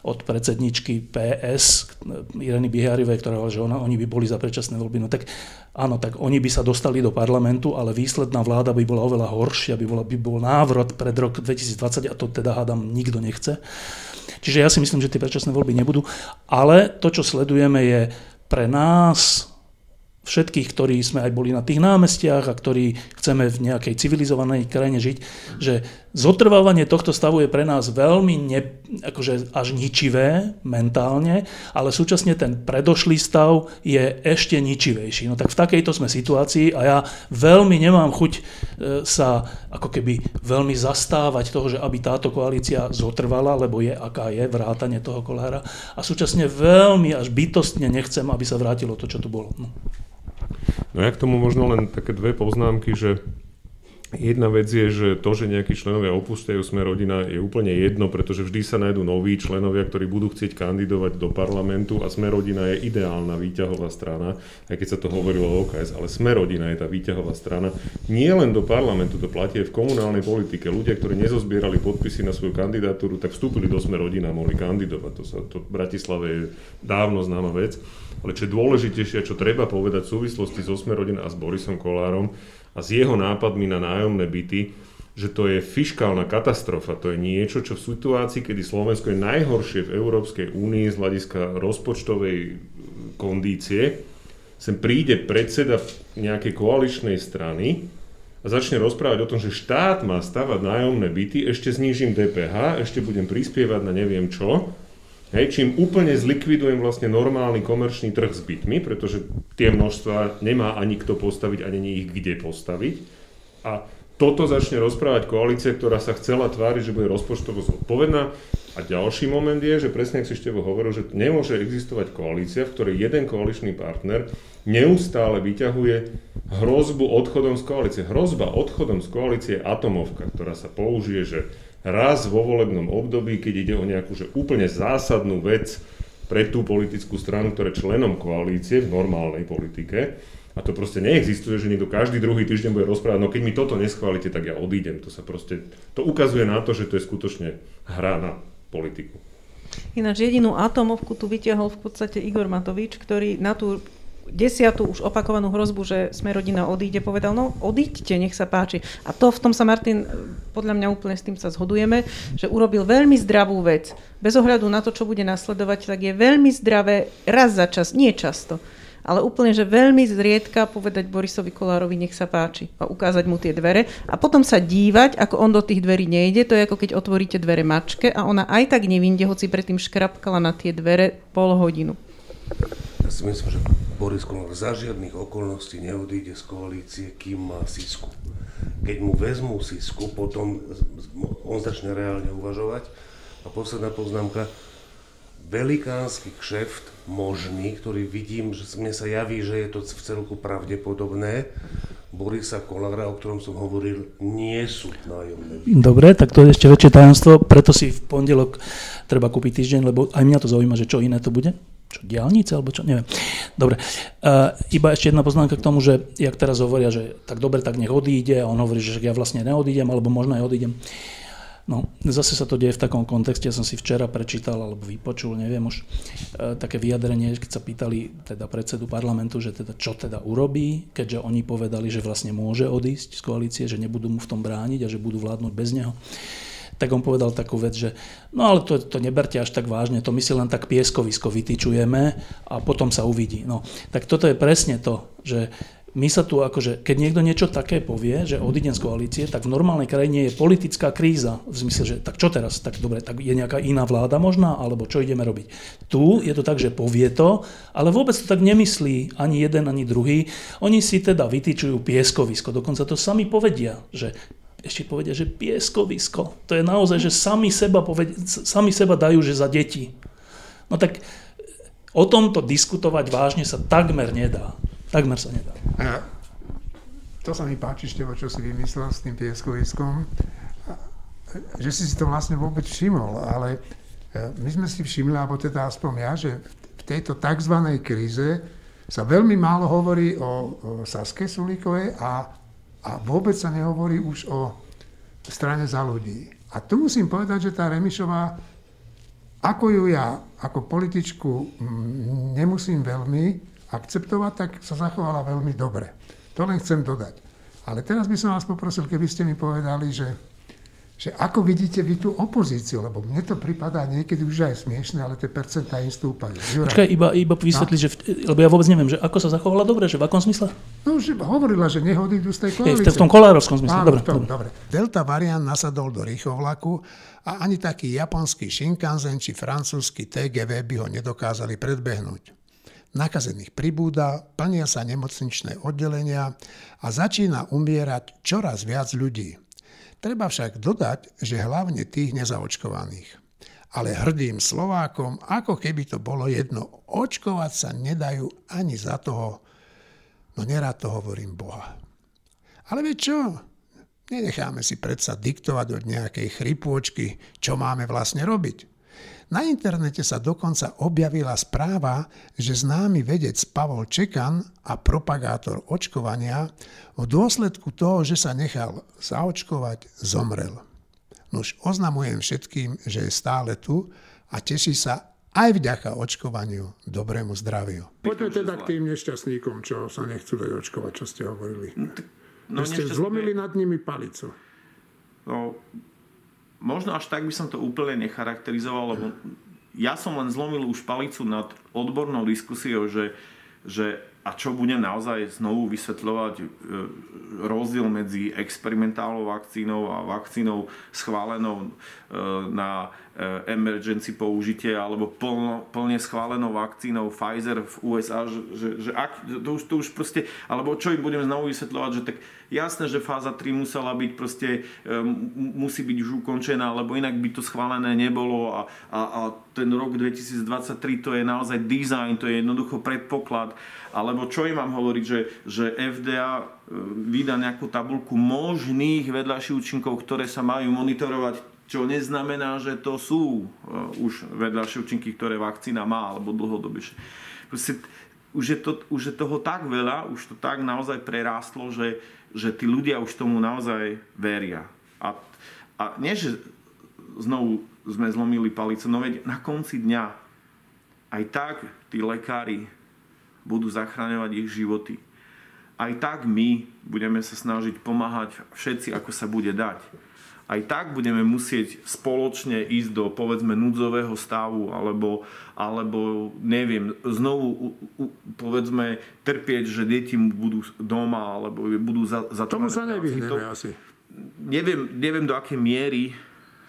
od predsedničky PS Ireny Bihariovej, ktorá hovorila, že oni by boli za predčasné voľby. No tak áno, tak oni by sa dostali do parlamentu, ale výsledná vláda by bola oveľa horšia, by bol návrat pred rok 2020 a to teda hádam nikto nechce. Čiže ja si myslím, že tie predčasné voľby nebudú, ale to, čo sledujeme, je pre nás všetkých, ktorí sme aj boli na tých námestiach a ktorí chceme v nejakej civilizovanej krajine žiť, že zotrvávanie tohto stavu je pre nás veľmi až ničivé mentálne, ale súčasne ten predošlý stav je ešte ničivejší. No tak v takejto sme situácii a ja veľmi nemám chuť sa ako keby veľmi zastávať toho, že aby táto koalícia zotrvala, lebo je aká je, vrátanie toho Kollára a súčasne veľmi až bytostne nechcem, aby sa vrátilo to, čo tu bolo. No ja k tomu možno len také dve poznámky, že jedna vec je, že to, že nejakí členovia opúšťajú Sme rodina, je úplne jedno, pretože vždy sa nájdú noví členovia, ktorí budú chcieť kandidovať do parlamentu a Sme rodina je ideálna výťahová strana, aj keď sa to hovorilo o OKS, ale Sme rodina je tá výťahová strana. Nie len do parlamentu, to platí v komunálnej politike. Ľudia, ktorí nezozbierali podpisy na svoju kandidatúru, tak vstúpili do Sme rodina a mohli kandidovať. To v Bratislave je dávno známa vec. Ale čo je dôležitejšie, čo treba povedať v súvislosti so Sme rodina a s Borisom Kollárom a s jeho nápadmi na nájomné byty, že to je fiškálna katastrofa. To je niečo, čo v situácii, kedy Slovensko je najhoršie v Európskej únii z hľadiska rozpočtovej kondície, sem príde predseda nejakej koaličnej strany a začne rozprávať o tom, že štát má stavať nájomné byty, ešte znížim DPH, ešte budem prispievať na neviem čo. Hej, čím úplne zlikvidujem vlastne normálny komerčný trh s bytmi, pretože tie množstva nemá ani kto postaviť, ani nie ich kde postaviť. A toto začne rozprávať koalícia, ktorá sa chcela tváriť, že bude rozpočtovo zodpovedná. A ďalší moment je, že presne ak si Števo hovoril, že nemôže existovať koalícia, v ktorej jeden koaličný partner neustále vyťahuje hrozbu odchodom z koalície. Hrozba odchodom z koalície je atomovka, ktorá sa použije, že raz vo volebnom období, keď ide o nejakú že úplne zásadnú vec pre tú politickú stranu, ktorá je členom koalície v normálnej politike. A to proste neexistuje, že niekto každý druhý týždeň bude rozprávať, no keď mi toto neschválite, tak ja odídem. To sa proste, to ukazuje na to, že to je skutočne hra na politiku. Ináč jedinú atomovku tu vytiahol v podstate Igor Matovič, ktorý na tú 10. už opakovanú hrozbu, že Sme rodina odíde, povedal, no odíďte, nech sa páči. A to v tom sa, Martin, podľa mňa úplne s tým sa zhodujeme, že urobil veľmi zdravú vec. Bez ohľadu na to, čo bude nasledovať, tak je veľmi zdravé raz za čas, nie často, ale úplne, že veľmi zriedka povedať Borisovi Kollárovi, nech sa páči a ukázať mu tie dvere a potom sa dívať, ako on do tých dverí nejde, to je ako keď otvoríte dvere mačke a ona aj tak nevinde, hoci predtým škrapkala na tie dvere pol hodinu. Ja si myslím, že Boris Kollár za žiadnych okolností neodíde z koalície, kým má Sisku. Keď mu vezmú Sisku, potom on začne reálne uvažovať. A posledná poznámka, velikánsky kšeft možný, ktorý vidím, že mne sa javí, že je to v celku pravdepodobné, Borisa Kollára, o ktorom som hovoril, nie sú nájomné. Dobre, tak to je ešte väčšie tajomstvo, preto si v pondelok treba kúpiť týždeň, lebo aj mňa to zaujíma, že čo iné to bude. Čo, diaľnice, alebo čo, neviem. Dobre, iba ešte jedna poznámka k tomu, že jak teraz hovoria, že tak dobre, tak nech odíde, a on hovorí, že ja vlastne neodídem, alebo možno aj odídem. No, zase sa to deje v takom kontexte, ja som si včera prečítal, alebo vypočul, neviem už, také vyjadrenie, keď sa pýtali teda predsedu parlamentu, že teda čo teda urobí, keďže oni povedali, že vlastne môže odísť z koalície, že nebudú mu v tom brániť a že budú vládnuť bez neho. Tak on povedal takú vec, že no ale to neberte až tak vážne, to my si len tak pieskovisko vytyčujeme a potom sa uvidí. No, tak toto je presne to, že my sa tu akože, keď niekto niečo také povie, že odídem z koalície, tak v normálnej krajine je politická kríza. V zmysle, že tak čo teraz? Tak dobre, tak je nejaká iná vláda možná, alebo čo ideme robiť? Tu je to tak, že povie to, ale vôbec to tak nemyslí ani jeden, ani druhý. Oni si teda vytyčujú pieskovisko, dokonca to sami povedia, že ešte povedia, že pieskovisko. To je naozaj, že sami seba dajú, že za deti. No tak o tomto diskutovať vážne sa takmer nedá. Takmer sa nedá. To sa mi páči, Števo, čo si vymyslel s tým pieskoviskom. Že si to vlastne vôbec všimol, ale my sme si všimli, alebo teda aspoň ja, že v tejto tzv. Kríze sa veľmi málo hovorí o Saske Sulíkovej a A vôbec sa nehovorí už o strane Za ľudí. A tu musím povedať, že tá Remišová, ako ju ja, ako političku, nemusím veľmi akceptovať, tak sa zachovala veľmi dobre. To len chcem dodať. Ale teraz by som vás poprosil, keby ste mi povedali, že ako vidíte vy tú opozíciu, lebo mne to pripadá niekedy už aj smiešne, ale tie percentá im stúpajú. Počkaj, iba vysvetliť, že lebo ja vôbec neviem, že ako sa zachovala dobre, že v akom zmysle? No už hovorila, že nehodí z tej koalície. V tom kolárovskom zmysle. Dobre. Delta variant nasadol do rýchlovlaku a ani taký japonský Shinkansen či francúzsky TGV by ho nedokázali predbehnúť. Nakazených pribúda, plnia sa nemocničné oddelenia a začína umierať čoraz viac ľudí. Treba však dodať, že hlavne tých nezaočkovaných. Ale hrdým Slovákom, ako keby to bolo jedno, očkovať sa nedajú ani za toho, no nerád to hovorím, Boha. Ale veď čo? Nenecháme si predsa diktovať od nejakej chrypôčky, čo máme vlastne robiť. Na internete sa dokonca objavila správa, že známy vedec Pavol Čekan a propagátor očkovania v dôsledku toho, že sa nechal zaočkovať, zomrel. Nuž oznamujem všetkým, že je stále tu a teší sa aj vďaka očkovaniu, dobrému zdraviu. Poďme teda k tým nešťastníkom, čo sa nechcú dať očkovať, čo ste hovorili. No, ste zlomili nad nimi palicu. No... Možno až tak by som to úplne necharakterizoval, lebo ja som len zlomil už palicu nad odbornou diskusiou, že a čo bude naozaj znovu vysvetľovať rozdiel medzi experimentálnou vakcínou a vakcínou schválenou na emergency použitie alebo plne schválenou vakcínou Pfizer v USA, že to už proste, alebo čo im budem znovu vysvetľovať, že tak jasné, že fáza 3 musela byť proste, musí byť už ukončená, lebo inak by to schválené nebolo a ten rok 2023 to je naozaj design, to je jednoducho predpoklad, alebo čo im mám hovoriť, že FDA vydá nejakú tabuľku možných vedľajších účinkov, ktoré sa majú monitorovať, čo neznamená, že to sú už vedľajšie účinky, ktoré vakcína má, alebo dlhodobejšie. Proste už je toho tak veľa, už to tak naozaj prerástlo, že tí ľudia už tomu naozaj veria. A nie, že znovu sme zlomili palicu, no veď na konci dňa aj tak tí lekári budú zachraňovať ich životy. Aj tak my budeme sa snažiť pomáhať všetci, ako sa bude dať. Aj tak budeme musieť spoločne ísť do, povedzme, núdzového stavu alebo neviem, znovu, povedzme, trpieť, že deti budú doma alebo budú za tomu sa nevyhneme asi. Neviem, do akej miery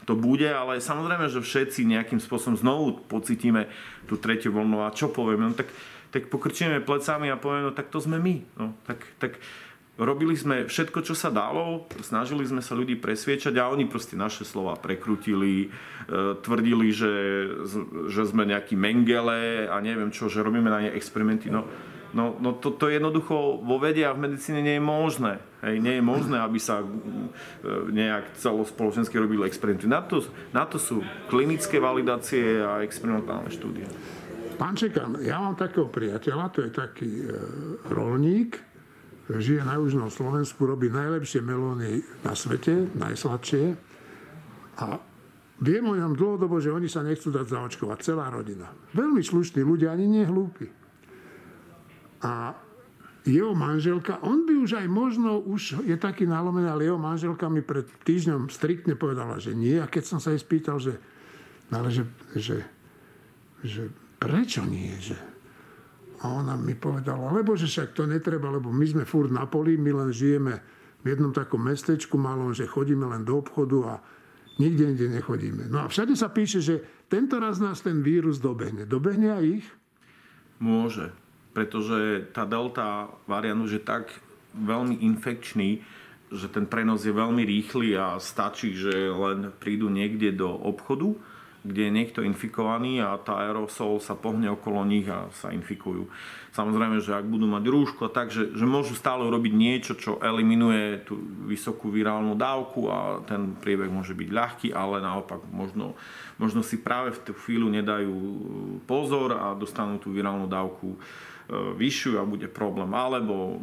to bude, ale samozrejme, že všetci nejakým spôsobom znovu pocítime tú tretiu vlnu a čo povieme, no tak pokrčíme plecami a povieme, no tak to sme my. No, tak robili sme všetko, čo sa dalo, snažili sme sa ľudí presviečať a oni proste naše slova prekrutili, tvrdili, že sme nejakí Mengele a neviem čo, že robíme na ne experimenty. No to jednoducho vo vede a v medicíne nie je možné. Hej, nie je možné, aby sa nejak celospoločensky robili experimenty. Na to sú klinické validácie a experimentálne štúdie. Pán Čekan, ja mám takého priateľa, to je taký rolník, žije na južnom Slovensku, robí najlepšie melóny na svete, najsladšie. A viem o ňom dlhodobo, že oni sa nechcú dať zaočkovať, celá rodina. Veľmi slušní ľudia, ani nehlúpi. A jeho manželka, on by už aj možno, už je taký nalomený, ale jeho manželka mi pred týždňom striktne povedala, že nie. A keď som sa jej spýtal, že prečo nie, že... A ona mi povedala, lebo že však to netreba, lebo my sme furt na poli, my len žijeme v jednom takom mestečku malom, že chodíme len do obchodu a nikde inde nechodíme. No a všade sa píše, že tento raz nás ten vírus dobehne. Dobehne aj ich? Môže, pretože tá delta variant už je tak veľmi infekčný, že ten prenos je veľmi rýchly a stačí, že len prídu niekde do obchodu, kde je niekto infikovaný a tá aerosol sa pohne okolo nich a sa infikujú. Samozrejme, že ak budú mať rúško, takže že môžu stále robiť niečo, čo eliminuje tú vysokú virálnu dávku a ten priebeh môže byť ľahký, ale naopak možno si práve v tú chvíľu nedajú pozor a dostanú tú virálnu dávku vyššiu a bude problém. Alebo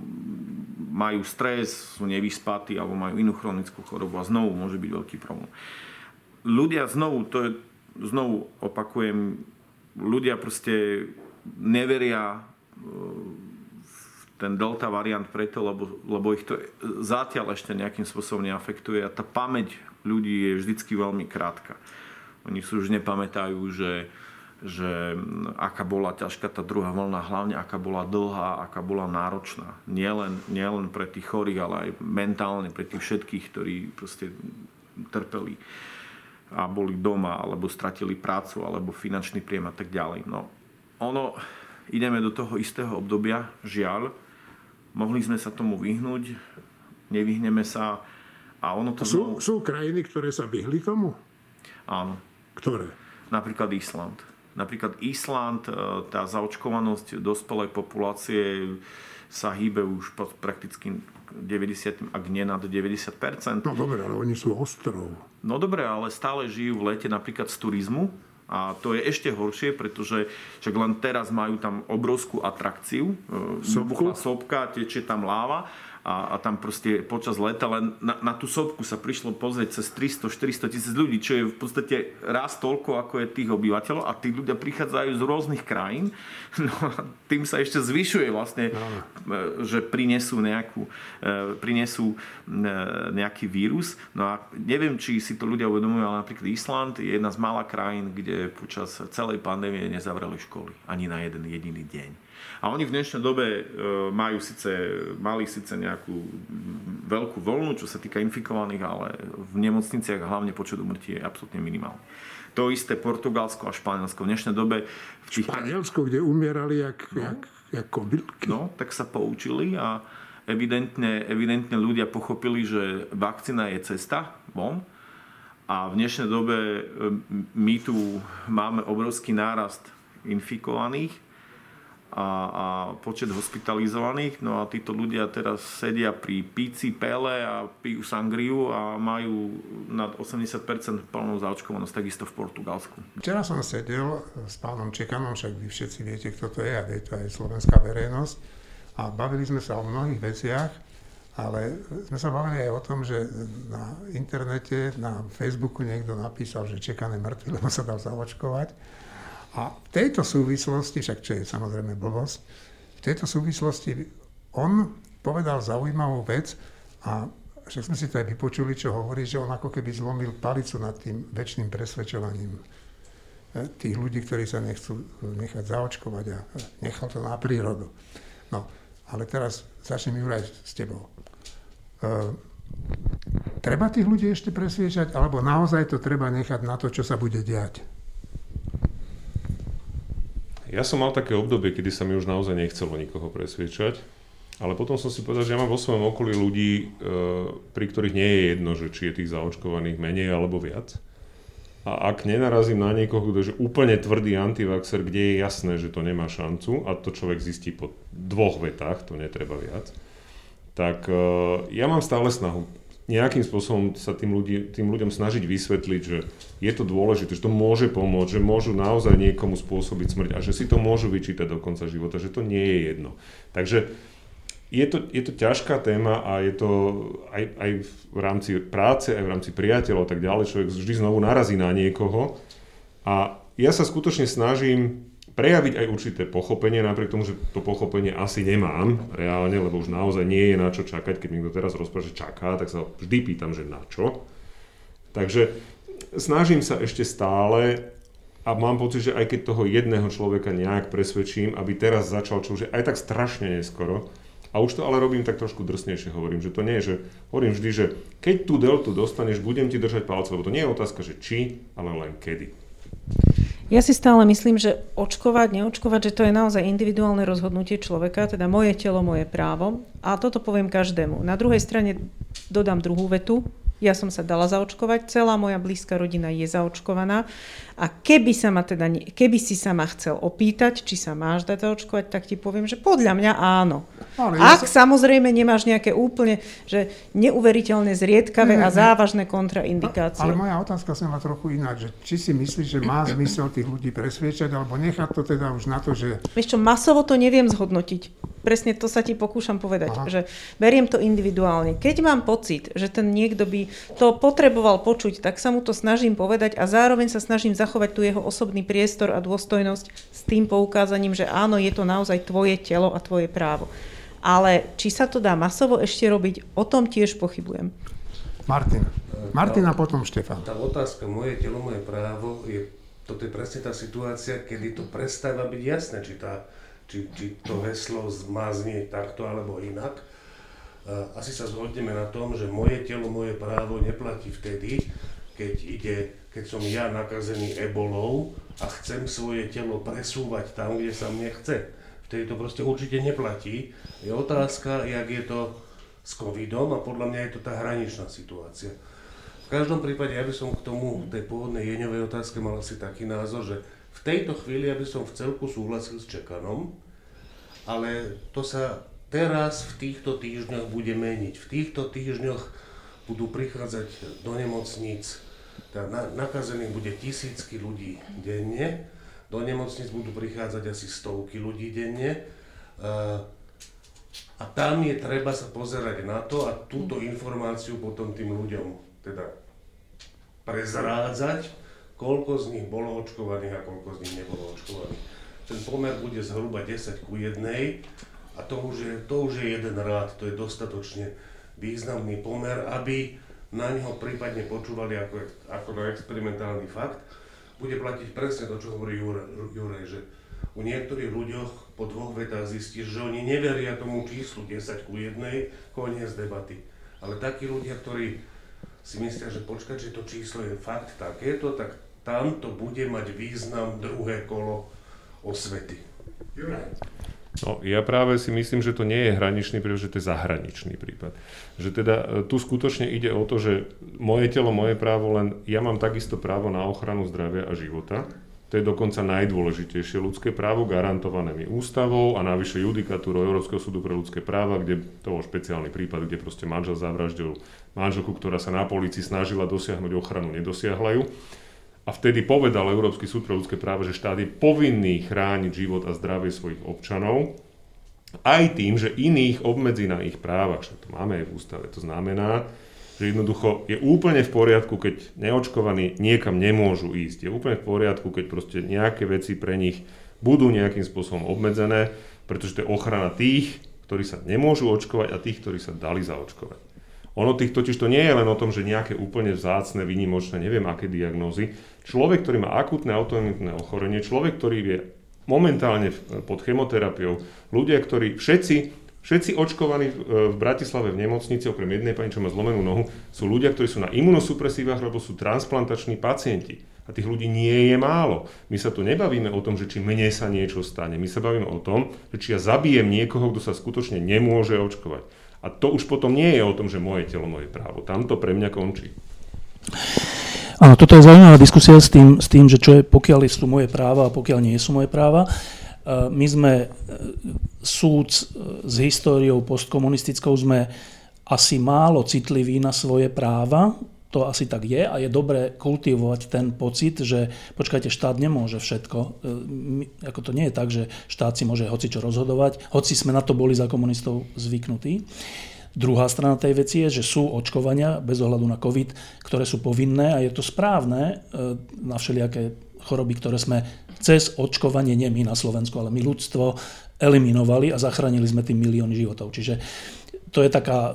majú stres, sú nevyspatí alebo majú inú chronickú chorobu a znovu môže byť veľký problém. Ľudia znovu opakujem, ľudia proste neveria v ten delta variant preto, lebo ich to zatiaľ ešte nejakým spôsobom neafektuje a tá pamäť ľudí je vždycky veľmi krátka. Oni už nepamätajú, že aká bola ťažká tá druhá vlna, hlavne aká bola dlhá, aká bola náročná. Nielen pre tých chorých, ale aj mentálne pre tých všetkých, ktorí proste trpeli a boli doma, alebo stratili prácu, alebo finančný príjem a tak ďalej. No, ideme do toho istého obdobia, žiaľ. Mohli sme sa tomu vyhnúť, nevyhneme sa. A ono to sú krajiny, ktoré sa vyhli tomu? Áno. Ktoré? Napríklad Island, tá zaočkovanosť dospelej populácie sa hýbe už prakticky 90, ak nie nad 90%. No dobre, ale oni sú ostrov. No dobre, ale stále žijú v lete napríklad z turizmu a to je ešte horšie, pretože však len teraz majú tam obrovskú atrakciu. Vybuchla sopka, tečie tam láva a tam proste počas leta len na tú sopku sa prišlo pozrieť cez 300-400 000 ľudí, čo je v podstate raz toľko, ako je tých obyvateľov a tí ľudia prichádzajú z rôznych krajín. No a tým sa ešte zvyšuje vlastne, že prinesú nejaký vírus. No a neviem, či si to ľudia uvedomujú, ale napríklad Island je jedna z mála krajín, kde počas celej pandémie nezavreli školy ani na jeden jediný deň. A oni v dnešnej dobe mali síce nejakú veľkú voľnu, čo sa týka infikovaných, ale v nemocniciach hlavne počet úmrtí je absolútne minimálny. To isté Portugalsko a Španielsko. V dnešnej dobe... Španielsko, kde umierali jak kobylky. No, tak sa poučili a evidentne ľudia pochopili, že vakcína je cesta von. A v dnešnej dobe my tu máme obrovský nárast infikovaných a počet hospitalizovaných. No a títo ľudia teraz sedia pri píci, pele a pijú sangriu a majú nad 80% plnú zaočkovanosť, takisto v Portugalsku. Včera som sedel s pánom Čekanom, však vy všetci viete, kto to je a vie to aj slovenská verejnosť. A bavili sme sa o mnohých veciach, ale sme sa bavili aj o tom, že na internete, na Facebooku niekto napísal, že Čekan je mŕtvy, lebo sa dal zaočkovať. A v tejto súvislosti, však čo je samozrejme blbosť, v tejto súvislosti on povedal zaujímavú vec a však sme si to aj vypočuli, čo hovorí, že on ako keby zlomil palicu nad tým väčšným presvedčovaním tých ľudí, ktorí sa nechcú nechať zaočkovať a nechal to na prírodu. No, ale teraz začnem, Juraj, s tebou. Treba tých ľudí ešte presviečať, alebo naozaj to treba nechať na to, čo sa bude diať? Ja som mal také obdobie, kedy sa mi už naozaj nechcelo nikoho presviečať, ale potom som si povedal, že ja mám vo svojom okolí ľudí, pri ktorých nie je jedno, že či je tých zaočkovaných menej alebo viac. A ak nenarazím na niekoho, ktože úplne tvrdý antivaxer, kde je jasné, že to nemá šancu a to človek zistí po dvoch vetách, to netreba viac, tak ja mám stále snahu nejakým spôsobom sa tým ľuďom snažiť vysvetliť, že je to dôležité, že to môže pomôcť, že môžu naozaj niekomu spôsobiť smrť a že si to môžu vyčítať do konca života, že to nie je jedno. Takže je to ťažká téma a je to aj v rámci práce, aj v rámci priateľov a tak ďalej, človek vždy znovu narazí na niekoho a ja sa skutočne snažím prejaviť aj určité pochopenie, napriek tomu, že to pochopenie asi nemám reálne, lebo už naozaj nie je na čo čakať. Keď niekto teraz rozpráva, že čaká, tak sa vždy pýtam, že na čo. Takže snažím sa ešte stále a mám pocit, že aj keď toho jedného človeka nejak presvedčím, aby teraz začal, čo už je aj tak strašne neskoro, a už to ale robím tak trošku drsnejšie, hovorím, že to nie je, že hovorím vždy, že keď tú deltu dostaneš, budem ti držať palce, lebo to nie je otázka, že či, ale len kedy. Ja si stále myslím, že očkovať, neočkovať, že to je naozaj individuálne rozhodnutie človeka, teda moje telo, moje právo. A toto poviem každému. Na druhej strane dodám druhú vetu. Ja som sa dala zaočkovať, celá moja blízka rodina je zaočkovaná. A keby si sa ma chcel opýtať, či sa máš dať zaočkovať, tak ti poviem, že podľa mňa áno. Ak samozrejme nemáš nejaké úplne, že neuveriteľne zriedkavé a závažné kontraindikácie. Ale moja otázka sa má trochu ináč, že či si myslíš, že má zmysel tých ľudí presviečať, alebo nechať to teda už na to, že... Vieš čo, masovo to neviem zhodnotiť. presne to sa ti pokúšam povedať, aha, že beriem to individuálne. Keď mám pocit, že ten niekto by to potreboval počuť, tak sa mu to snažím povedať a zároveň sa snažím zachovať tu jeho osobný priestor a dôstojnosť s tým poukázaním, že áno, je to naozaj tvoje telo a tvoje právo. Ale či sa to dá masovo ešte robiť, o tom tiež pochybujem. Martin a potom Štefan. Tá otázka moje telo, moje právo je... Toto je presne tá situácia, kedy to prestáva byť jasné, či to heslo má znieť takto alebo inak. Asi sa zhodneme na tom, že moje telo, moje právo neplatí vtedy, keď som ja nakazený ebolou a chcem svoje telo presúvať tam, kde sa mne chce. Vtedy to proste určite neplatí. Je otázka, jak je to s covidom a podľa mňa je to tá hraničná situácia. V každom prípade, ja by som k tomu tej pôvodnej jeňovej otázke mal asi taký názor, že v tejto chvíli ja by som v celku súhlasil s Čekanom, ale to sa teraz v týchto týždňoch bude meniť. V týchto týždňoch budú prichádzať do nemocníc, nakazených bude tisícky ľudí denne, do nemocníc budú prichádzať asi stovky ľudí denne. A tam je treba sa pozerať na to a túto informáciu potom tým ľuďom teda prezrádzať, koľko z nich bolo očkovaných a koľko z nich nebolo očkovaných. Ten pomer bude zhruba 10:1 a to už je jeden rád, to je dostatočne významný pomer, aby na neho prípadne počúvali ako na experimentálny fakt. Bude platiť presne to, čo hovorí Juraj, že u niektorých ľuďoch po dvoch vetách zistíš, že oni neveria tomu číslu 10:1, koniec debaty. Ale takí ľudia, ktorí si myslia, že počkať, že to číslo je fakt takéto, tak tamto bude mať význam druhé kolo osvety. No, ja práve si myslím, že to nie je hraničný prípad, že to je zahraničný prípad. Že teda tu skutočne ide o to, že moje telo, moje právo, len ja mám takisto právo na ochranu zdravia a života. To je dokonca najdôležitejšie ľudské právo, garantované mi ústavou a navyše judikatúru Európskeho súdu pre ľudské práva, kde to bol špeciálny prípad, kde proste manžel zavraždil manželku, ktorá sa na polícii snažila dosiahnuť ochranu, nedosiahla ju. A vtedy povedal Európsky súd pre ľudské práva, že štát je povinný chrániť život a zdravie svojich občanov, aj tým, že iných obmedzí na ich právach, však to máme aj v ústave, to znamená, že jednoducho je úplne v poriadku, keď neočkovaní niekam nemôžu ísť. Je úplne v poriadku, keď proste nejaké veci pre nich budú nejakým spôsobom obmedzené, pretože to je ochrana tých, ktorí sa nemôžu očkovať a tých, ktorí sa dali zaočkovať. Ono tých totiž to nie je len o tom, že nejaké úplne vzácne, výnimočné, neviem aké diagnózy. Človek, ktorý má akútne autoimunitné ochorenie, človek, ktorý je momentálne pod chemoterapiou, ľudia, ktorí všetci očkovaní v Bratislave v nemocnici, okrem jednej pani, čo má zlomenú nohu, sú ľudia, ktorí sú na imunosupresívach, lebo sú transplantační pacienti. A tých ľudí nie je málo. My sa tu nebavíme o tom, že či mne sa niečo stane. My sa bavíme o tom, že či ja zabijem niekoho, kto sa skutočne nemôže očkovať. A to už potom nie je o tom, že moje telo, moje právo. Tam to pre mňa končí. Áno, toto je zaujímavá diskusia s tým, že čo je, pokiaľ sú moje práva a pokiaľ nie sú moje práva. My sme súd s históriou postkomunistickou, sme asi málo citliví na svoje práva, to asi tak je a je dobré kultivovať ten pocit, že počkajte, štát nemôže všetko. Ako to nie je tak, že štát si môže hocičo rozhodovať, hoci sme na to boli za komunistov zvyknutí. Druhá strana tej veci je, že sú očkovania bez ohľadu na COVID, ktoré sú povinné a je to správne na všelijaké choroby, ktoré sme cez očkovanie, nie my na Slovensku, ale my ľudstvo, eliminovali a zachránili sme tým milióny životov. Čiže to je taká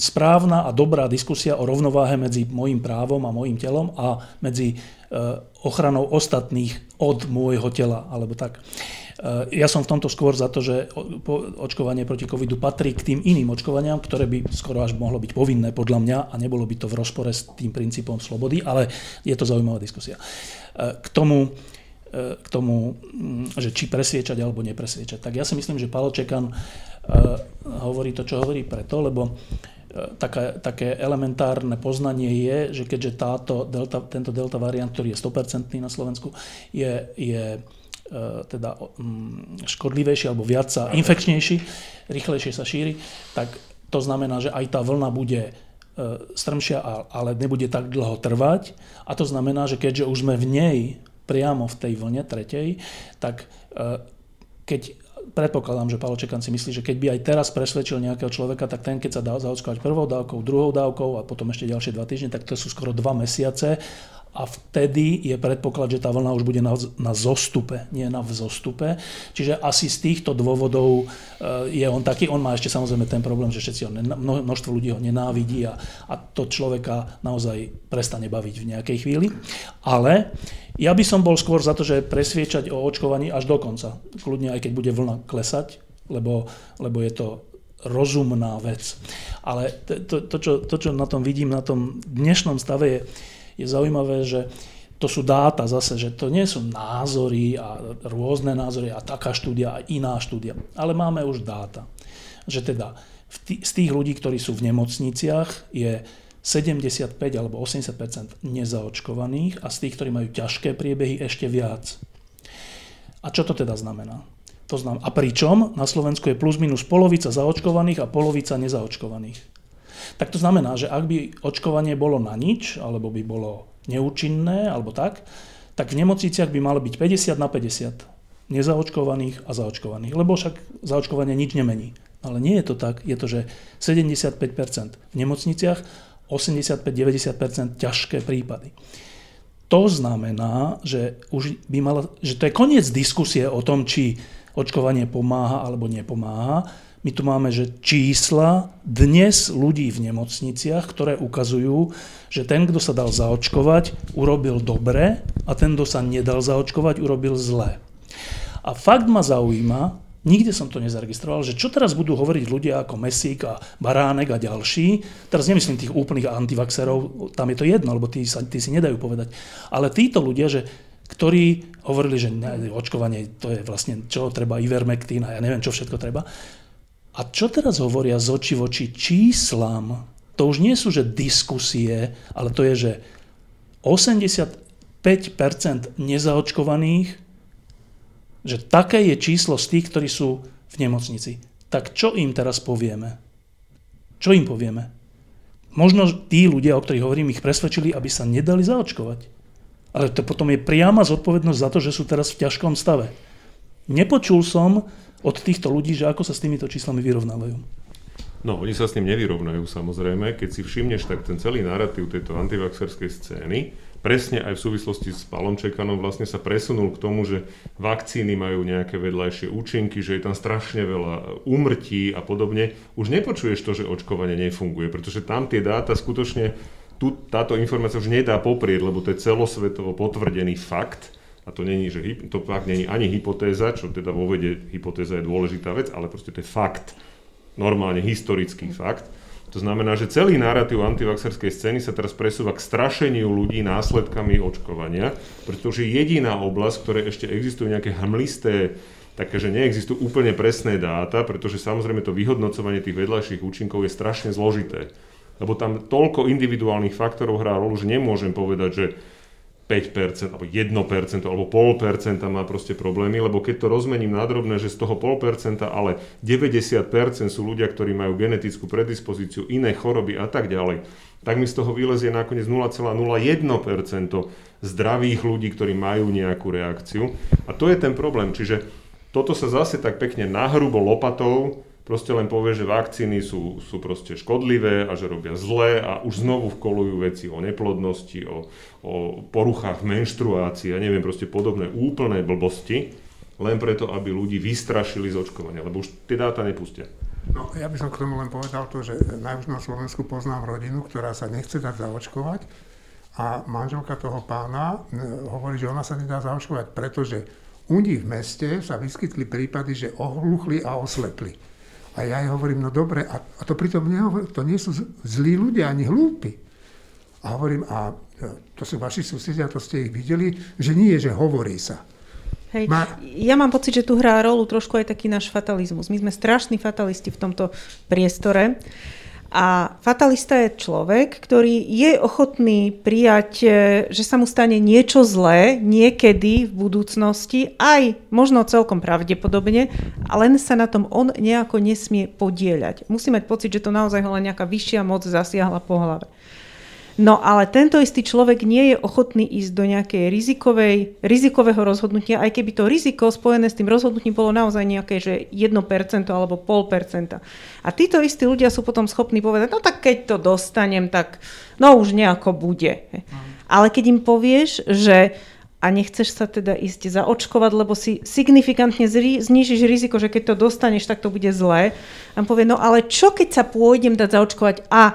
správna a dobrá diskusia o rovnováhe medzi mojím právom a mojím telom a medzi ochranou ostatných od môjho tela, alebo tak. Ja som v tomto skôr za to, že očkovanie proti covidu patrí k tým iným očkovaniam, ktoré by skoro až mohlo byť povinné podľa mňa a nebolo by to v rozpore s tým princípom slobody, ale je to zaujímavá diskusia. K tomu, že či presviečať alebo nepresviečať. Tak ja si myslím, že Pavol Čekan hovorí to, čo hovorí preto, lebo také elementárne poznanie je, že keďže tento delta variant, ktorý je 100% na Slovensku, je teda škodlivejší alebo viac sa infekčnejší, rýchlejšie sa šíri, tak to znamená, že aj tá vlna bude strmšia, ale nebude tak dlho trvať a to znamená, že keďže už sme v nej priamo v tej vlne tretej, tak keď predpokladám, že Pavol Čekan si myslí, že keď by aj teraz presvedčil nejakého človeka, tak ten, keď sa dá zaočkovať prvou dávkou, druhou dávkou a potom ešte ďalšie 2 týždne, tak to sú skoro 2 mesiace a vtedy je predpoklad, že tá vlna už bude na zostupe, nie na vzostupe. Čiže asi z týchto dôvodov je on taký. On má ešte samozrejme ten problém, že všetci množstvo ľudí ho nenávidí a to človeka naozaj prestane baviť v nejakej chvíli. Ale ja by som bol skôr za to, že presviečať o očkovaní až do konca. Kľudne aj keď bude vlna klesať, lebo je to rozumná vec. Ale to, čo na tom vidím, na tom dnešnom stave je zaujímavé, že to sú dáta zase, že to nie sú názory a rôzne názory a taká štúdia a iná štúdia. Ale máme už dáta. Že teda z tých ľudí, ktorí sú v nemocniciach, je 75 alebo 80% nezaočkovaných a z tých, ktorí majú ťažké priebehy, ešte viac. A čo to teda znamená? A pričom na Slovensku je plus minus polovica zaočkovaných a polovica nezaočkovaných. Tak to znamená, že ak by očkovanie bolo na nič, alebo by bolo neúčinné, alebo tak v nemocniciach by malo byť 50/50 nezaočkovaných a zaočkovaných, lebo však zaočkovanie nič nemení. Ale nie je to tak, je to, že 75% v nemocniciach, 85-90% ťažké prípady. To znamená, že už by mala, že to je koniec diskusie o tom, či očkovanie pomáha alebo nepomáha. My tu máme, že čísla dnes ľudí v nemocniciach, ktoré ukazujú, že ten, kto sa dal zaočkovať, urobil dobre a ten, kto sa nedal zaočkovať, urobil zle. A fakt ma zaujíma, nikde som to nezaregistroval, že čo teraz budú hovoriť ľudia ako Mesík a Baránek a ďalší, teraz nemyslím tých úplných antivaxerov, tam je to jedno, lebo tí si nedajú povedať, ale títo ľudia, ktorí hovorili, že očkovanie to je vlastne čo treba, ivermectin a ja neviem čo všetko treba. A čo teraz hovoria z oči v oči číslam? To už nie sú, že diskusie, ale to je, že 85% nezaočkovaných, že také je číslo z tých, ktorí sú v nemocnici. Tak čo im teraz povieme? Čo im povieme? Možno tí ľudia, o ktorých hovorím, ich presvedčili, aby sa nedali zaočkovať. Ale to potom je priama zodpovednosť za to, že sú teraz v ťažkom stave. Nepočul som od týchto ľudí, že ako sa s týmito číslami vyrovnávajú. No, oni sa s ním nevyrovnajú, samozrejme. Keď si všimneš, tak ten celý narratív tejto antivaxerskej scény presne aj v súvislosti s Pavlom Čekanom vlastne sa presunul k tomu, že vakcíny majú nejaké vedľajšie účinky, že je tam strašne veľa úmrtí a podobne. Už nepočuješ to, že očkovanie nefunguje, pretože tam tie dáta skutočne, táto informácia už nedá poprieť, lebo to je celosvetovo potvrdený fakt. A to není, že to fakt není ani hypotéza, čo teda vo vede hypotéza je dôležitá vec, ale proste to je fakt, normálne historický fakt. To znamená, že celý narratív antivaxerskej scény sa teraz presúva k strašeniu ľudí následkami očkovania, pretože jediná oblasť, v ktorej ešte existujú nejaké hmlisté, také, že neexistujú úplne presné dáta, pretože samozrejme to vyhodnocovanie tých vedľajších účinkov je strašne zložité. Lebo tam toľko individuálnych faktorov hrá rolu, že nemôžem povedať, že 5% alebo 1% alebo 0,5% má proste problémy, lebo keď to rozmením na drobné, že z toho 0,5%, ale 90% sú ľudia, ktorí majú genetickú predispozíciu, iné choroby a tak ďalej, tak mi z toho vylezie nakoniec 0,01% zdravých ľudí, ktorí majú nejakú reakciu. A to je ten problém, čiže toto sa zase tak pekne nahrubo lopatou proste len povie, že vakcíny sú proste škodlivé a že robia zle a už znovu vkolujú veci o neplodnosti, o poruchách menštruácii a neviem, proste podobné úplné blbosti, len preto, aby ľudí vystrašili z očkovania, lebo už tie dáta nepustia. No, ja by som k tomu len povedal to, že najmä na Slovensku poznám rodinu, ktorá sa nechce dať zaočkovať a manželka toho pána hovorí, že ona sa nedá zaočkovať, pretože u nich v meste sa vyskytli prípady, že ohluchli a oslepli. A ja jej hovorím, no dobre, a to pritom nehovorím, to nie sú zlí ľudia, ani hlúpi. A hovorím, a to sú vaši susedia, to ste ich videli, že nie, že hovorí sa. Hej, ja mám pocit, že tu hrá rolu trošku aj taký náš fatalizmus. My sme strašní fatalisti v tomto priestore. A fatalista je človek, ktorý je ochotný prijať, že sa mu stane niečo zlé niekedy v budúcnosti, aj možno celkom pravdepodobne, a len sa na tom on nejako nesmie podieľať. Musí mať pocit, že to naozaj ho len nejaká vyššia moc zasiahla po hlave. No ale tento istý človek nie je ochotný ísť do nejakej rizikového rozhodnutia, aj keby to riziko spojené s tým rozhodnutím bolo naozaj nejaké, že 1% alebo 0,5%. A títo istí ľudia sú potom schopní povedať, no tak keď to dostanem, tak no už nejako bude. Ale keď im povieš, že a nechceš sa teda ísť zaočkovať, lebo si signifikantne znížiš riziko, že keď to dostaneš, tak to bude zlé. A povie, no ale čo keď sa pôjdem dať zaočkovať a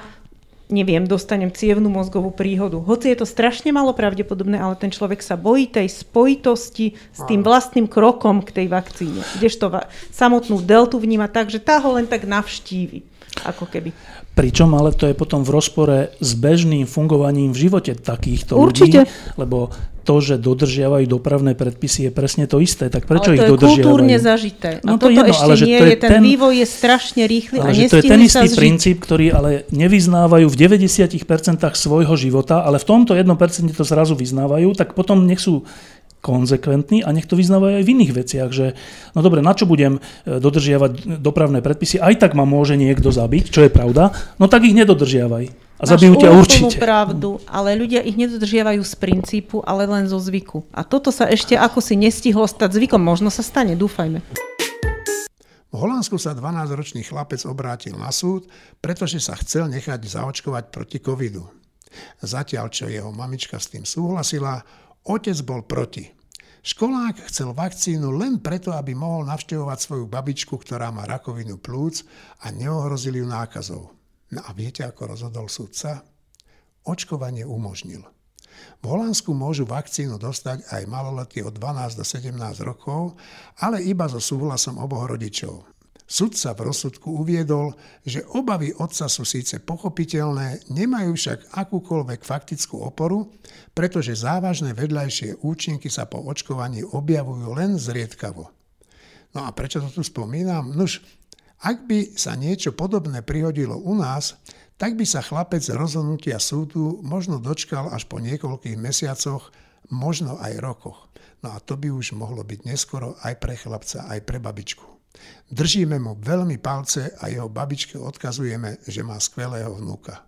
neviem, dostanem cievnu mozgovú príhodu. Hoci je to strašne malo pravdepodobné, ale ten človek sa bojí tej spojitosti s tým vlastným krokom k tej vakcíne. Kdežto samotnú deltu vníma tak, že tá ho len tak navštívi. Ako keby. Pričom ale to je potom v rozpore s bežným fungovaním v živote takýchto určite ľudí, lebo to, že dodržiavajú dopravné predpisy, je presne to isté. Tak prečo ich dodržiavajú? Ale to je kultúrne zažité. No to je jedno, ešte ale nie je, ten vývoj je strašne rýchly a nestihne sa zžiť. To je ten istý princíp, ktorý ale nevyznávajú v 90% svojho života, ale v tomto 1% to zrazu vyznávajú, tak potom nech sú konzekventní a nech to vyznávajú aj v iných veciach, že no dobre, na čo budem dodržiavať dopravné predpisy, aj tak ma môže niekto zabiť, čo je pravda, no tak ich nedodržiavaj a zabijú ťa určite. Máš úplnú pravdu, ale ľudia ich nedodržiavajú z princípu, ale len zo zvyku. A toto sa ešte ako si nestihlo stať zvykom, možno sa stane, dúfajme. V Holandsku sa 12-ročný chlapec obrátil na súd, pretože sa chcel nechať zaočkovať proti covidu. Zatiaľ, čo jeho mamička s tým súhlasila, otec bol proti. Školák chcel vakcínu len preto, aby mohol navštevovať svoju babičku, ktorá má rakovinu plúc a neohrozili ju nákazou. No a viete, ako rozhodol sudca? Očkovanie umožnil. V Holandsku môžu vakcínu dostať aj maloletí od 12 do 17 rokov, ale iba so súhlasom oboch rodičov. Sudca v rozsudku uviedol, že obavy otca sú síce pochopiteľné, nemajú však akúkoľvek faktickú oporu, pretože závažné vedľajšie účinky sa po očkovaní objavujú len zriedkavo. No a prečo to tu spomínam? Nuž, ak by sa niečo podobné prihodilo u nás, tak by sa chlapec rozhodnutia súdu možno dočkal až po niekoľkých mesiacoch, možno aj rokoch. No a to by už mohlo byť neskoro aj pre chlapca, aj pre babičku. Držíme mu veľmi palce a jeho babičke odkazujeme, že má skvelého vnúka.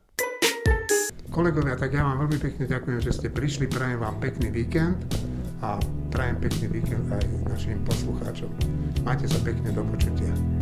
Kolegovia, tak ja vám veľmi pekne ďakujem, že ste prišli. Prajem vám pekný víkend a prajem pekný víkend aj našim poslucháčom. Majte sa pekne, do počutia.